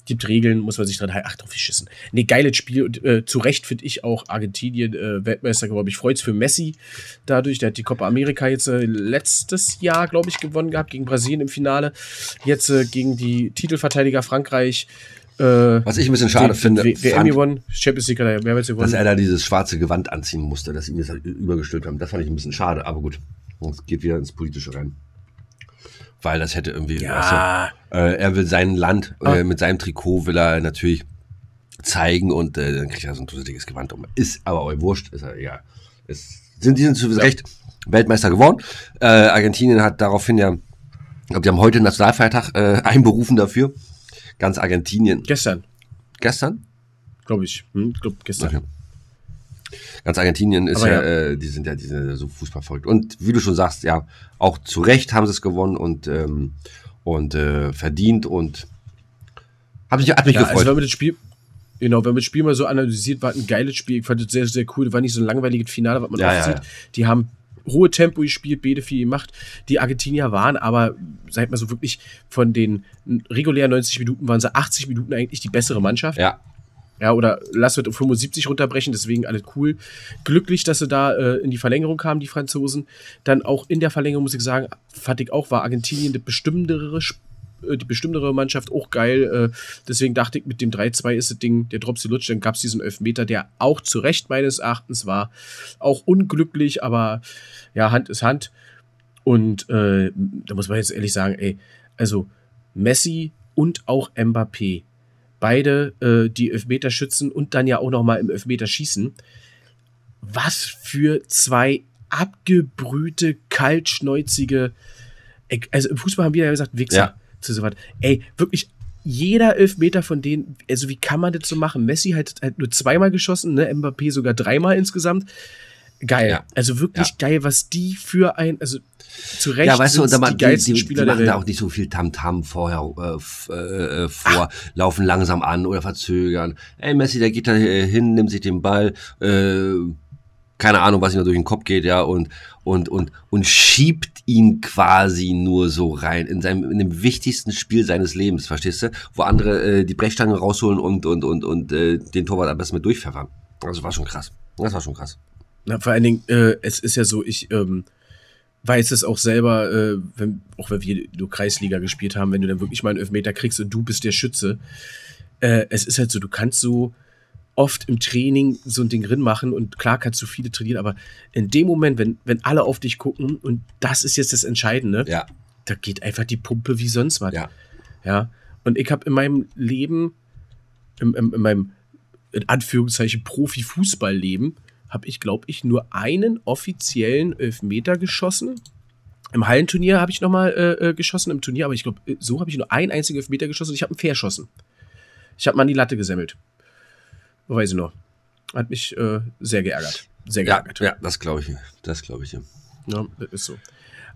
gibt Regeln, muss man sich dran halten, drauf geschissen. Nee, geiles Spiel und zu Recht finde ich auch Argentinien Weltmeister geworden. Ich freue es für Messi dadurch, der hat die Copa America jetzt letztes Jahr, glaube ich, gewonnen gehabt, gegen Brasilien im Finale, jetzt gegen die Titelverteidiger Frankreich. Was ich ein bisschen schade finde, dass er da dieses schwarze Gewand anziehen musste, dass ihm das halt übergestülpt haben. Das fand ich ein bisschen schade, aber gut. Es geht wieder ins Politische rein. Weil das hätte irgendwie... Ja. Also, er will sein Land, mit seinem Trikot will er natürlich zeigen und dann kriegt er so ein zusätzliches Gewand um. Ist aber auch wurscht, ist ja egal. Die sind zu Recht Weltmeister geworden. Argentinien hat daraufhin ja... Ich glaube, die haben heute den Nationalfeiertag einberufen dafür. Ganz Argentinien. Gestern? Glaube ich. Glaub gestern. Okay. Ganz Argentinien ist die sind ja so Fußball verfolgt. Und wie du schon sagst, ja, auch zu Recht haben sie es gewonnen und verdient und hat mich gefreut. Also wenn man das Spiel mal so analysiert, war ein geiles Spiel. Ich fand es sehr, sehr cool. Das war nicht so ein langweiliges Finale, was man oft sieht. Die haben hohe Tempo gespielt, Bede viel gemacht. Die Argentinier waren aber, seid mal so wirklich, von den regulären 90 Minuten waren sie 80 Minuten eigentlich die bessere Mannschaft. Ja. Ja, oder lass wir auf 75 runterbrechen, deswegen alles cool. Glücklich, dass sie da in die Verlängerung kamen, die Franzosen. Dann auch in der Verlängerung, muss ich sagen, fand ich auch, war Argentinien die bestimmtere Mannschaft, auch geil. Deswegen dachte ich, mit dem 3-2 ist das Ding, der Drops die Lutsche. Dann gab es diesen Elfmeter, der auch zu Recht meines Erachtens war. Auch unglücklich, aber ja, Hand ist Hand. Und da muss man jetzt ehrlich sagen, ey, also Messi und auch Mbappé, beide die Elfmeterschützen und dann ja auch nochmal im Elfmeterschießen. Was für zwei abgebrühte, kaltschnäuzige, also im Fußball haben wir ja gesagt, Wichser. Ja. Ey, wirklich jeder Elfmeter von denen, also wie kann man das so machen? Messi hat halt nur zweimal geschossen, ne? Mbappé sogar dreimal insgesamt. Geil. Ja. Also wirklich geil, was die für ein, also zu Recht die geilsten Spieler der Welt. Die machen da auch nicht so viel Tamtam vorher laufen langsam an oder verzögern. Ey, Messi, der geht da hin, nimmt sich den Ball, keine Ahnung, was ihm da durch den Kopf geht, ja, und schiebt ihn quasi nur so rein in dem wichtigsten Spiel seines Lebens, verstehst du? Wo andere die Brechstange rausholen und den Torwart am besten mit durchpfeffern. Also war schon krass. Das war schon krass. Na, vor allen Dingen, es ist ja so, ich weiß es auch selber, auch wenn wir nur Kreisliga gespielt haben, wenn du dann wirklich mal einen Elfmeter kriegst und du bist der Schütze, es ist halt so, du kannst so oft im Training so ein Ding drin machen und klar kannst du viele trainieren, aber in dem Moment, wenn alle auf dich gucken und das ist jetzt das Entscheidende, ja, da geht einfach die Pumpe wie sonst was. Ja. Ja. Und ich habe in meinem Leben, in meinem, in Anführungszeichen, Profi-Fußball-Leben, habe ich, glaube ich, nur einen offiziellen Elfmeter geschossen. Im Hallenturnier habe ich nochmal geschossen, im Turnier, aber ich glaube, so habe ich nur einen einzigen Elfmeter geschossen und ich habe ihn verschossen. Ich habe mal an die Latte gesemmelt. Weiß ich noch. Hat mich sehr geärgert. Sehr geärgert. Ja, ja, das glaube ich. Das glaube ich. Ja. Ja, das ist so.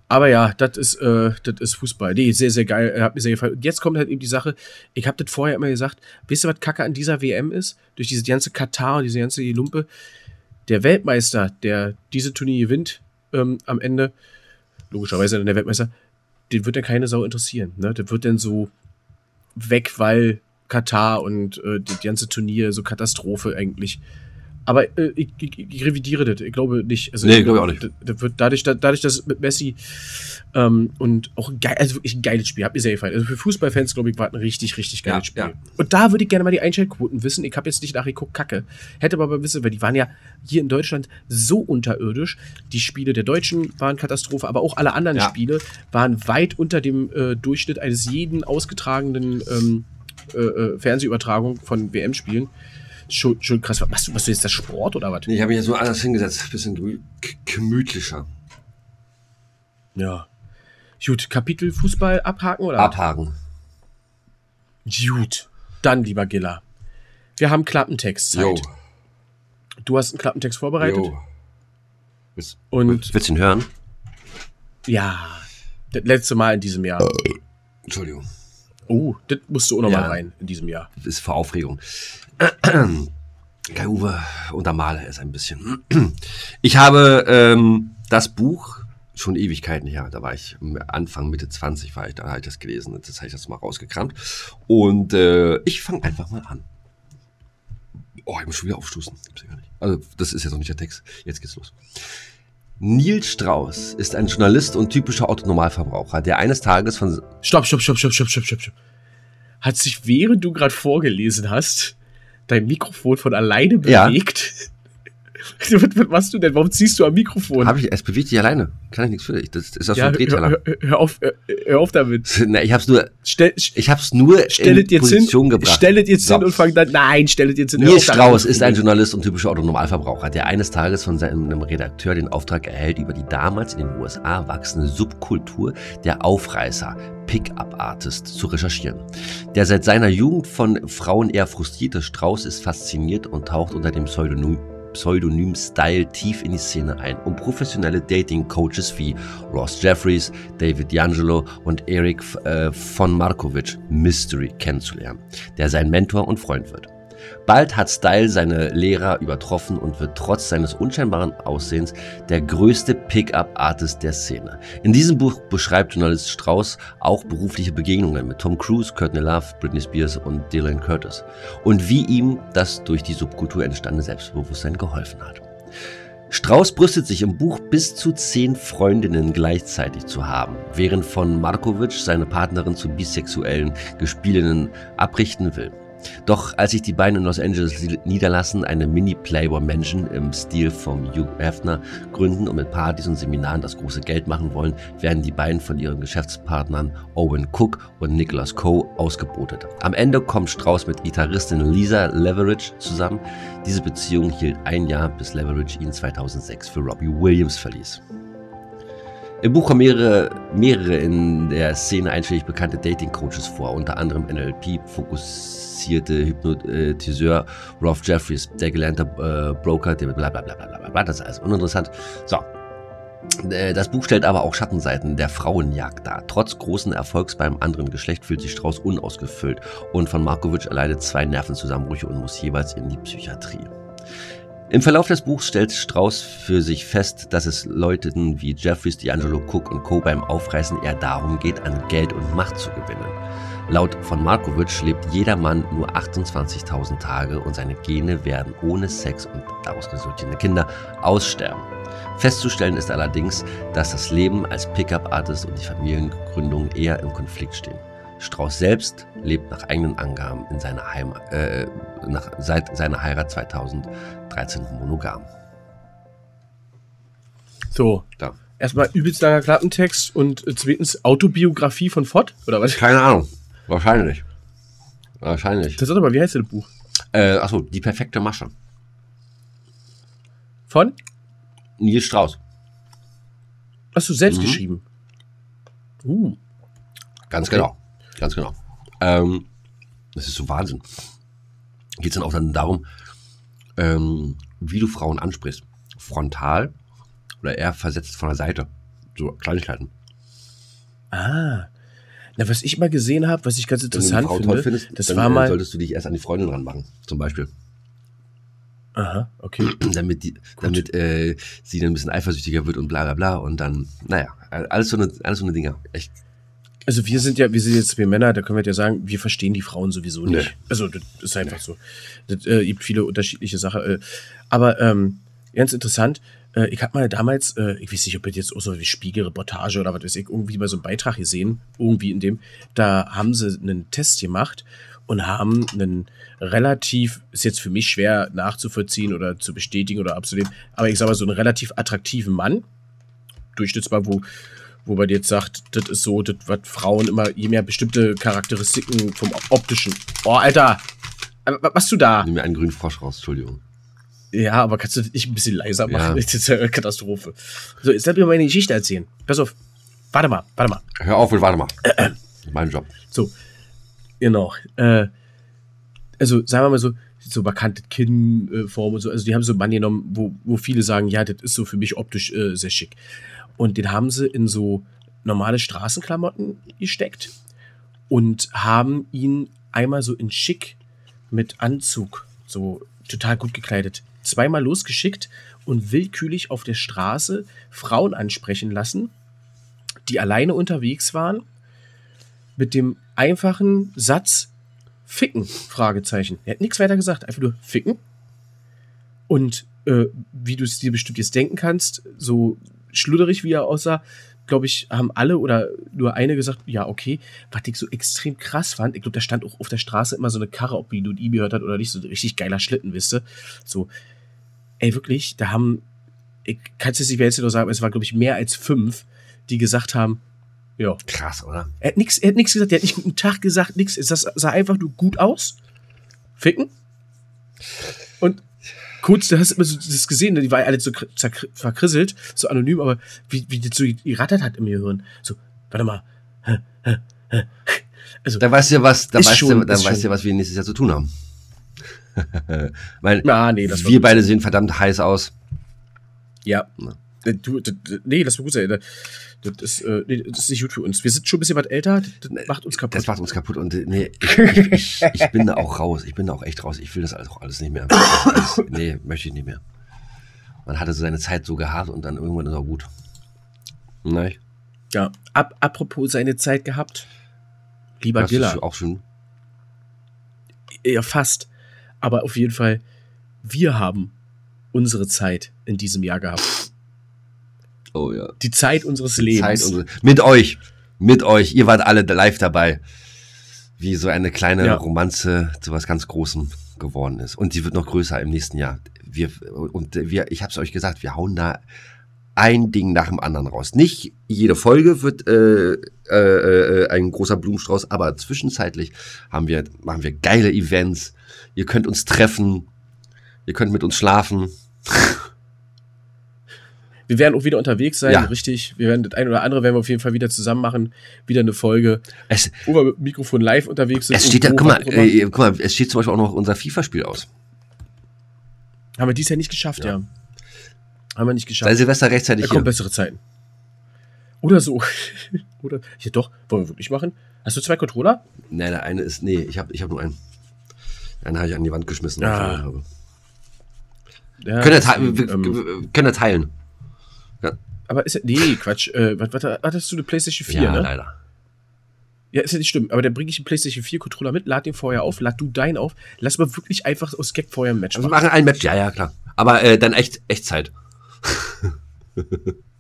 Aber ja, das ist Fußball. Nee, sehr, sehr geil. Hat mir sehr gefallen. Und jetzt kommt halt eben die Sache, ich habe das vorher immer gesagt, wisst ihr, was Kacke an dieser WM ist? Durch diese ganze Katar und diese ganze Lumpe. Der Weltmeister, der diese Turnier gewinnt, am Ende, logischerweise dann der Weltmeister, den wird dann keine Sau interessieren. Ne? Der wird dann so weg, weil Katar und das ganze Turnier, so Katastrophe eigentlich. Aber ich revidiere das, ich glaube nicht. Also, nee, ich glaube auch nicht. Das wird dadurch, dass mit Messi und auch geil, also wirklich ein geiles Spiel, hat mir sehr gefallen. Also für Fußballfans, glaube ich, war ein richtig, richtig geiles Spiel. Ja. Und da würde ich gerne mal die Einschaltquoten wissen. Ich habe jetzt nicht nachgeguckt, Kacke. Hätte aber wissen, weil die waren ja hier in Deutschland so unterirdisch. Die Spiele der Deutschen waren Katastrophe, aber auch alle anderen Spiele waren weit unter dem Durchschnitt eines jeden ausgetragenen Fernsehübertragung von WM-Spielen. Schon krass. Machst du jetzt das Sport oder was? Nee, ich habe mich jetzt so anders hingesetzt. Bisschen gemütlicher. Ja. Gut, Kapitel Fußball abhaken oder? Abhaken. Gut. Dann, lieber Gilla. Wir haben Klappentext. Jo. Du hast einen Klappentext vorbereitet. Jo. Willst du ihn hören? Ja. Das letzte Mal in diesem Jahr. Entschuldigung. Oh, das musst du auch nochmal rein in diesem Jahr. Das ist vor Aufregung. Kai-Uwe untermale es ein bisschen. Ich habe das Buch schon Ewigkeiten her, da war ich Anfang, Mitte 20, da habe ich das gelesen. Jetzt habe ich das mal rausgekramt. Und ich fange einfach mal an. Oh, ich muss schon wieder aufstoßen. Also, das ist jetzt noch nicht der Text. Jetzt geht's los. Neil Strauss ist ein Journalist und typischer Autonormalverbraucher, der eines Tages von... Stopp. Hat sich, während du gerade vorgelesen hast, dein Mikrofon von alleine bewegt? Ja. Was machst du denn? Warum ziehst du am Mikrofon? Es bewegt sich alleine. Kann ich nichts für. Das ist aus dem Drehteller. Hör auf damit. Na, ich hab's nur... Stellet in Position gebracht. Stellet jetzt hin und fang dann... Nein, stellet jetzt hin. Neil Strauss ist ein Journalist und typischer Autonormalverbraucher, der eines Tages von seinem Redakteur den Auftrag erhält, über die damals in den USA wachsende Subkultur der Aufreißer, Pick-up-Artist, zu recherchieren. Der seit seiner Jugend von Frauen eher frustrierte Strauss ist fasziniert und taucht unter dem Pseudonym Style tief in die Szene ein, um professionelle Dating-Coaches wie Ross Jeffries, David D'Angelo und Eric von Markovic, Mystery, kennenzulernen, der sein Mentor und Freund wird. Bald hat Style seine Lehrer übertroffen und wird trotz seines unscheinbaren Aussehens der größte Pick-up-Artist der Szene. In diesem Buch beschreibt Journalist Strauss auch berufliche Begegnungen mit Tom Cruise, Courtney Love, Britney Spears und Dylan Curtis und wie ihm das durch die Subkultur entstandene Selbstbewusstsein geholfen hat. Strauss brüstet sich im Buch, bis zu 10 Freundinnen gleichzeitig zu haben, während von Markovic seine Partnerin zu bisexuellen Gespielinnen abrichten will. Doch als sich die beiden in Los Angeles niederlassen, eine Mini-Playboy-Mansion im Stil von Hugh Hefner gründen und mit Partys und Seminaren das große Geld machen wollen, werden die beiden von ihren Geschäftspartnern Owen Cook und Nicholas Coe ausgebotet. Am Ende kommt Strauss mit Gitarristin Lisa Leveridge zusammen. Diese Beziehung hielt ein Jahr, bis Leveridge ihn 2006 für Robbie Williams verließ. Im Buch kommen mehrere in der Szene einschlägig bekannte Dating-Coaches vor, unter anderem NLP-fokussierte Hypnotiseur Ross Jeffries, der gelernte Broker, der blablabla, das ist alles uninteressant. So. Das Buch stellt aber auch Schattenseiten der Frauenjagd dar. Trotz großen Erfolgs beim anderen Geschlecht fühlt sich Strauss unausgefüllt und von Markovic erleidet 2 Nervenzusammenbrüche und muss jeweils in die Psychiatrie. Im Verlauf des Buchs stellt Strauss für sich fest, dass es Leuten wie Jeffries, D'Angelo, Cook und Co. beim Aufreißen eher darum geht, an Geld und Macht zu gewinnen. Laut von Markovic lebt jeder Mann nur 28.000 Tage und seine Gene werden ohne Sex und daraus resultierende Kinder aussterben. Festzustellen ist allerdings, dass das Leben als Pickup-Artist und die Familiengründung eher im Konflikt stehen. Strauss selbst lebt nach eigenen Angaben in seiner Heimat, seit seiner Heirat 2013 monogam. So, da. Erstmal übelst langer Klappentext und zweitens Autobiografie von Ford, oder was? Keine Ahnung, wahrscheinlich. Das ist aber, wie heißt das Buch? Achso, Die perfekte Masche. Von? Neil Strauss. Hast du selbst geschrieben? Ganz genau. Das ist so Wahnsinn. Geht es dann auch dann darum, wie du Frauen ansprichst. Frontal oder eher versetzt von der Seite. So Kleinigkeiten. Ah. Na, was ich mal gesehen habe, was ich ganz interessant finde, das dann war mal... solltest du dich erst an die Freundin ranmachen, zum Beispiel. Aha, okay. Damit sie dann ein bisschen eifersüchtiger wird und bla bla bla und dann, naja, alles so eine Dinger. Echt. Also wir Männer, da können wir ja sagen, wir verstehen die Frauen sowieso nicht. Nee. Also das ist einfach so. Das gibt viele unterschiedliche Sachen. Aber ganz interessant, ich habe mal damals, ich weiß nicht, ob das jetzt auch so wie Spiegelreportage oder was weiß ich, irgendwie bei so einem Beitrag gesehen, irgendwie in dem, da haben sie einen Test gemacht und haben einen relativ, ist jetzt für mich schwer nachzuvollziehen oder zu bestätigen oder abzulehnen, aber ich sag mal so einen relativ attraktiven Mann, durchschnittsbar, wo man jetzt sagt, das ist so, das was Frauen immer, je mehr bestimmte Charakteristiken vom Optischen. Oh, Alter, was machst du da? Nimm mir einen grünen Frosch raus, Entschuldigung. Ja, aber kannst du das nicht ein bisschen leiser machen? Ja. Das ist ja eine Katastrophe. So, jetzt darf ich mir meine Geschichte erzählen. Pass auf, warte mal. Hör auf und warte mal. Mein Job. So, genau. Also, sagen wir mal so markante Kinnform und so. Also, die haben so einen Mann genommen, wo viele sagen, ja, das ist so für mich optisch sehr schick. Und den haben sie in so normale Straßenklamotten gesteckt und haben ihn einmal so in schick mit Anzug, so total gut gekleidet, zweimal losgeschickt und willkürlich auf der Straße Frauen ansprechen lassen, die alleine unterwegs waren, mit dem einfachen Satz Ficken? Fragezeichen. Er hat nichts weiter gesagt, einfach nur Ficken. Und wie du es dir bestimmt jetzt denken kannst, so schludderig, wie er aussah, glaube ich, haben alle oder nur eine gesagt, ja, okay. Was ich so extrem krass fand, ich glaube, da stand auch auf der Straße immer so eine Karre, ob die du ihm gehört hat oder nicht, so ein richtig geiler Schlitten, wisst ihr. So, ey, wirklich, da haben, ich kann es jetzt nicht mehr jetzt noch sagen, aber es waren, glaube ich, mehr als 5, die gesagt haben, ja. Krass, oder? Er hat nichts gesagt, der hat nicht guten Tag gesagt, nichts. Das sah einfach nur gut aus. Ficken. Und kurz, da hast du immer so das gesehen, die waren alle so verkrisselt, so anonym, aber wie das so gerattert hat im Gehirn. So, warte mal. Also, da weißt du ja, was wir nächstes Jahr zu tun haben. Weil wir beide sehen verdammt heiß aus. Ja. Du, lass mal gut sein. Das ist nicht gut für uns. Wir sind schon ein bisschen was älter, das macht uns kaputt. Das macht uns kaputt und ich bin da auch raus. Ich bin da auch echt raus. Ich will das alles nicht mehr. Möchte ich nicht mehr. Man hatte so seine Zeit so gehabt und dann irgendwann ist auch gut. Nein. Ja, apropos seine Zeit gehabt. Lieber Gilla. Das ist auch schön. Ja, fast. Aber auf jeden Fall, wir haben unsere Zeit in diesem Jahr gehabt. Oh, ja. Die Zeit unseres Lebens. Mit euch. Ihr wart alle live dabei. Wie so eine kleine Romanze zu was ganz Großem geworden ist. Und sie wird noch größer im nächsten Jahr. Ich hab's euch gesagt, wir hauen da ein Ding nach dem anderen raus. Nicht jede Folge wird ein großer Blumenstrauß, aber zwischenzeitlich machen wir geile Events. Ihr könnt uns treffen. Ihr könnt mit uns schlafen. Wir werden auch wieder unterwegs sein, richtig. Wir werden das ein oder andere werden wir auf jeden Fall wieder zusammen machen. Wieder eine Folge, wo wir mit Mikrofon live unterwegs sind. Es steht guck mal, es steht zum Beispiel auch noch unser FIFA-Spiel aus. Haben wir dies Jahr nicht geschafft, ja. Haben wir nicht geschafft. Sei Silvester rechtzeitig hier. Da kommen bessere Zeiten. Oder so. Oder, ja doch, wollen wir wirklich machen? Hast du 2 Controller? Nein, der eine ist, ich hab nur einen. Einen habe ich an die Wand geschmissen. Ja. Können wir teilen. Aber ist ja. Nee, Quatsch. Hattest du eine PlayStation 4? Ja, ne? Leider. Ja, ist ja nicht schlimm. Aber dann bringe ich einen PlayStation 4-Controller mit, lad den vorher auf, lad du deinen auf. Lass mal wirklich einfach aus Gag vorher ein Match machen. Wir machen ein Match, ja, klar. Aber dann echt Zeit.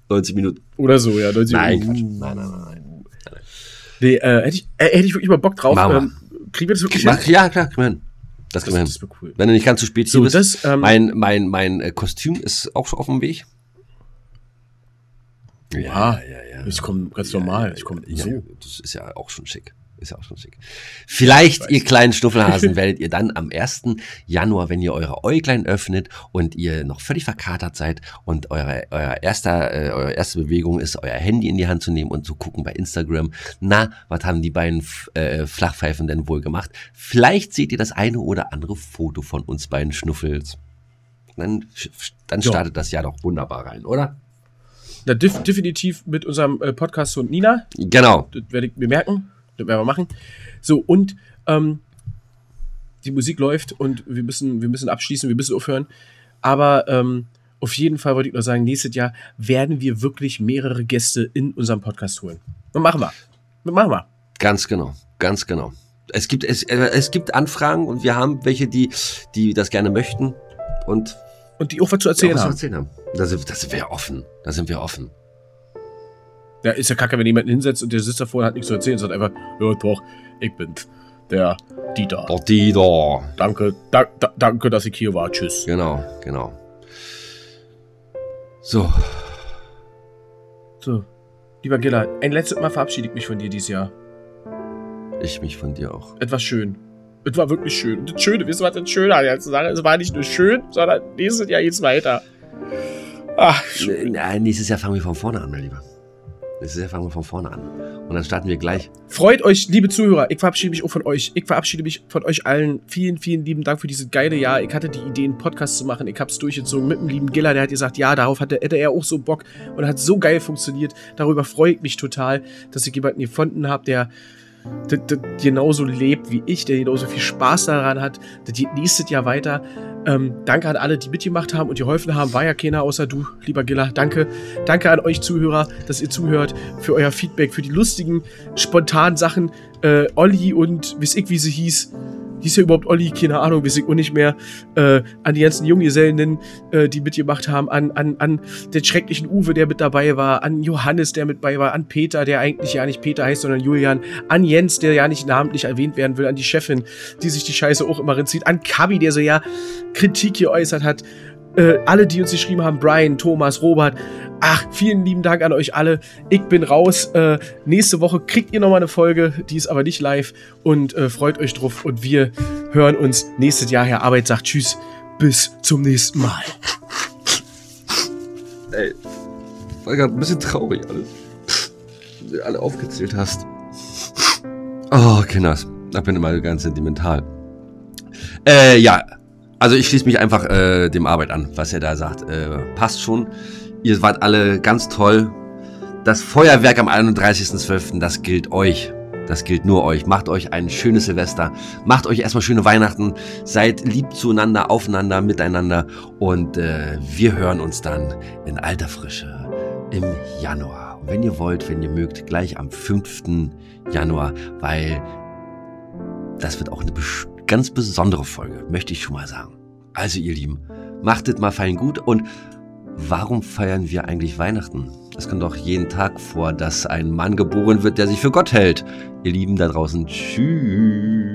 90 Minuten. Oder so, ja, 90 Minuten. Nein, Quatsch. Nein. Nee, hätte ich wirklich mal Bock drauf. Kriegen wir das wirklich hin? Ja, klar, können wir. Das kann man. Das ist cool. Wenn du nicht ganz zu spät bist. Mein Kostüm ist auch schon auf dem Weg. Ja. Ich komme ganz normal. Ich komme so. Das ist ja auch schon schick. Vielleicht, ihr kleinen Schnuffelhasen, werdet ihr dann am 1. Januar, wenn ihr eure Äuglein öffnet und ihr noch völlig verkatert seid und eure erste Bewegung ist, euer Handy in die Hand zu nehmen und zu gucken bei Instagram, na, was haben die beiden Flachpfeifen denn wohl gemacht? Vielleicht seht ihr das eine oder andere Foto von uns beiden Schnuffels. Dann startet das Jahr doch wunderbar rein, oder? Na, definitiv mit unserem Podcast und Nina. Genau. Das werde ich mir merken. Das werden wir machen. So, und die Musik läuft und wir müssen abschließen, wir müssen aufhören. Aber auf jeden Fall wollte ich nur sagen, nächstes Jahr werden wir wirklich mehrere Gäste in unserem Podcast holen. Das machen wir. Ganz genau. Es gibt Anfragen und wir haben welche, die das gerne möchten. Und die auch was zu erzählen haben. Da sind wir offen. Ja, ist ja kacke, wenn jemand hinsetzt und der sitzt davor und hat nichts zu erzählen, sondern einfach, ja doch, ich bin's, der Dieter. Der Dieter. Danke, dass ich hier war, tschüss. Genau. So, lieber Gilla, ein letztes Mal verabschiede ich mich von dir dieses Jahr. Ich mich von dir auch. Etwas schön. Es war wirklich schön. Und das Schöne, wisst ihr, was das Schöne an der ganzen Sache ist? Es war nicht nur schön, sondern nächstes Jahr geht's weiter. Ach, schön. Nächstes Jahr fangen wir von vorne an, mein Lieber. Fangen wir von vorne an. Und dann starten wir gleich. Freut euch, liebe Zuhörer. Ich verabschiede mich auch von euch. Ich verabschiede mich von euch allen. Vielen, vielen lieben Dank für dieses geile Jahr. Ich hatte die Idee, einen Podcast zu machen. Ich hab's durchgezogen mit dem lieben Gilla. Der hat gesagt, ja, darauf hätte er auch so Bock. Und hat so geil funktioniert. Darüber freue ich mich total, dass ich jemanden gefunden habe, der genauso lebt wie ich, der genauso viel Spaß daran hat. Das geht nächstes Jahr weiter. Danke an alle, die mitgemacht haben und geholfen haben. War ja keiner außer du, lieber Gilla. Danke. Danke an euch Zuhörer, dass ihr zuhört, für euer Feedback, für die lustigen, spontanen Sachen. Olli und weiß ich, wie sie hieß. Hieß ja überhaupt Olli? Keine Ahnung, weiß ich auch nicht mehr. An die ganzen Junggesellen, die mitgemacht haben. An den schrecklichen Uwe, der mit dabei war. An Johannes, der mit dabei war. An Peter, der eigentlich ja nicht Peter heißt, sondern Julian. An Jens, der ja nicht namentlich erwähnt werden will. An die Chefin, die sich die Scheiße auch immer reinzieht. An Kabi, der so ja Kritik geäußert hat. Alle, die uns geschrieben haben, Brian, Thomas, Robert, ach, vielen lieben Dank an euch alle. Ich bin raus. Nächste Woche kriegt ihr nochmal eine Folge, die ist aber nicht live und freut euch drauf und wir hören uns nächstes Jahr. Herr Arbeit sagt tschüss, bis zum nächsten Mal. Ey, war gerade ein bisschen traurig alles, wenn du alle aufgezählt hast. Oh, Kinders, ich bin immer ganz sentimental. Ja. Also ich schließe mich einfach dem Arbeit an, was er da sagt. Passt schon. Ihr wart alle ganz toll. Das Feuerwerk am 31.12., das gilt euch. Das gilt nur euch. Macht euch ein schönes Silvester. Macht euch erstmal schöne Weihnachten. Seid lieb zueinander, aufeinander, miteinander. Und wir hören uns dann in alter Frische im Januar. Und wenn ihr wollt, wenn ihr mögt, gleich am 5. Januar, weil das wird auch eine ganz besondere Folge, möchte ich schon mal sagen. Also ihr Lieben, machtet mal fein gut. Und warum feiern wir eigentlich Weihnachten? Es kommt doch jeden Tag vor, dass ein Mann geboren wird, der sich für Gott hält. Ihr Lieben da draußen, tschüss.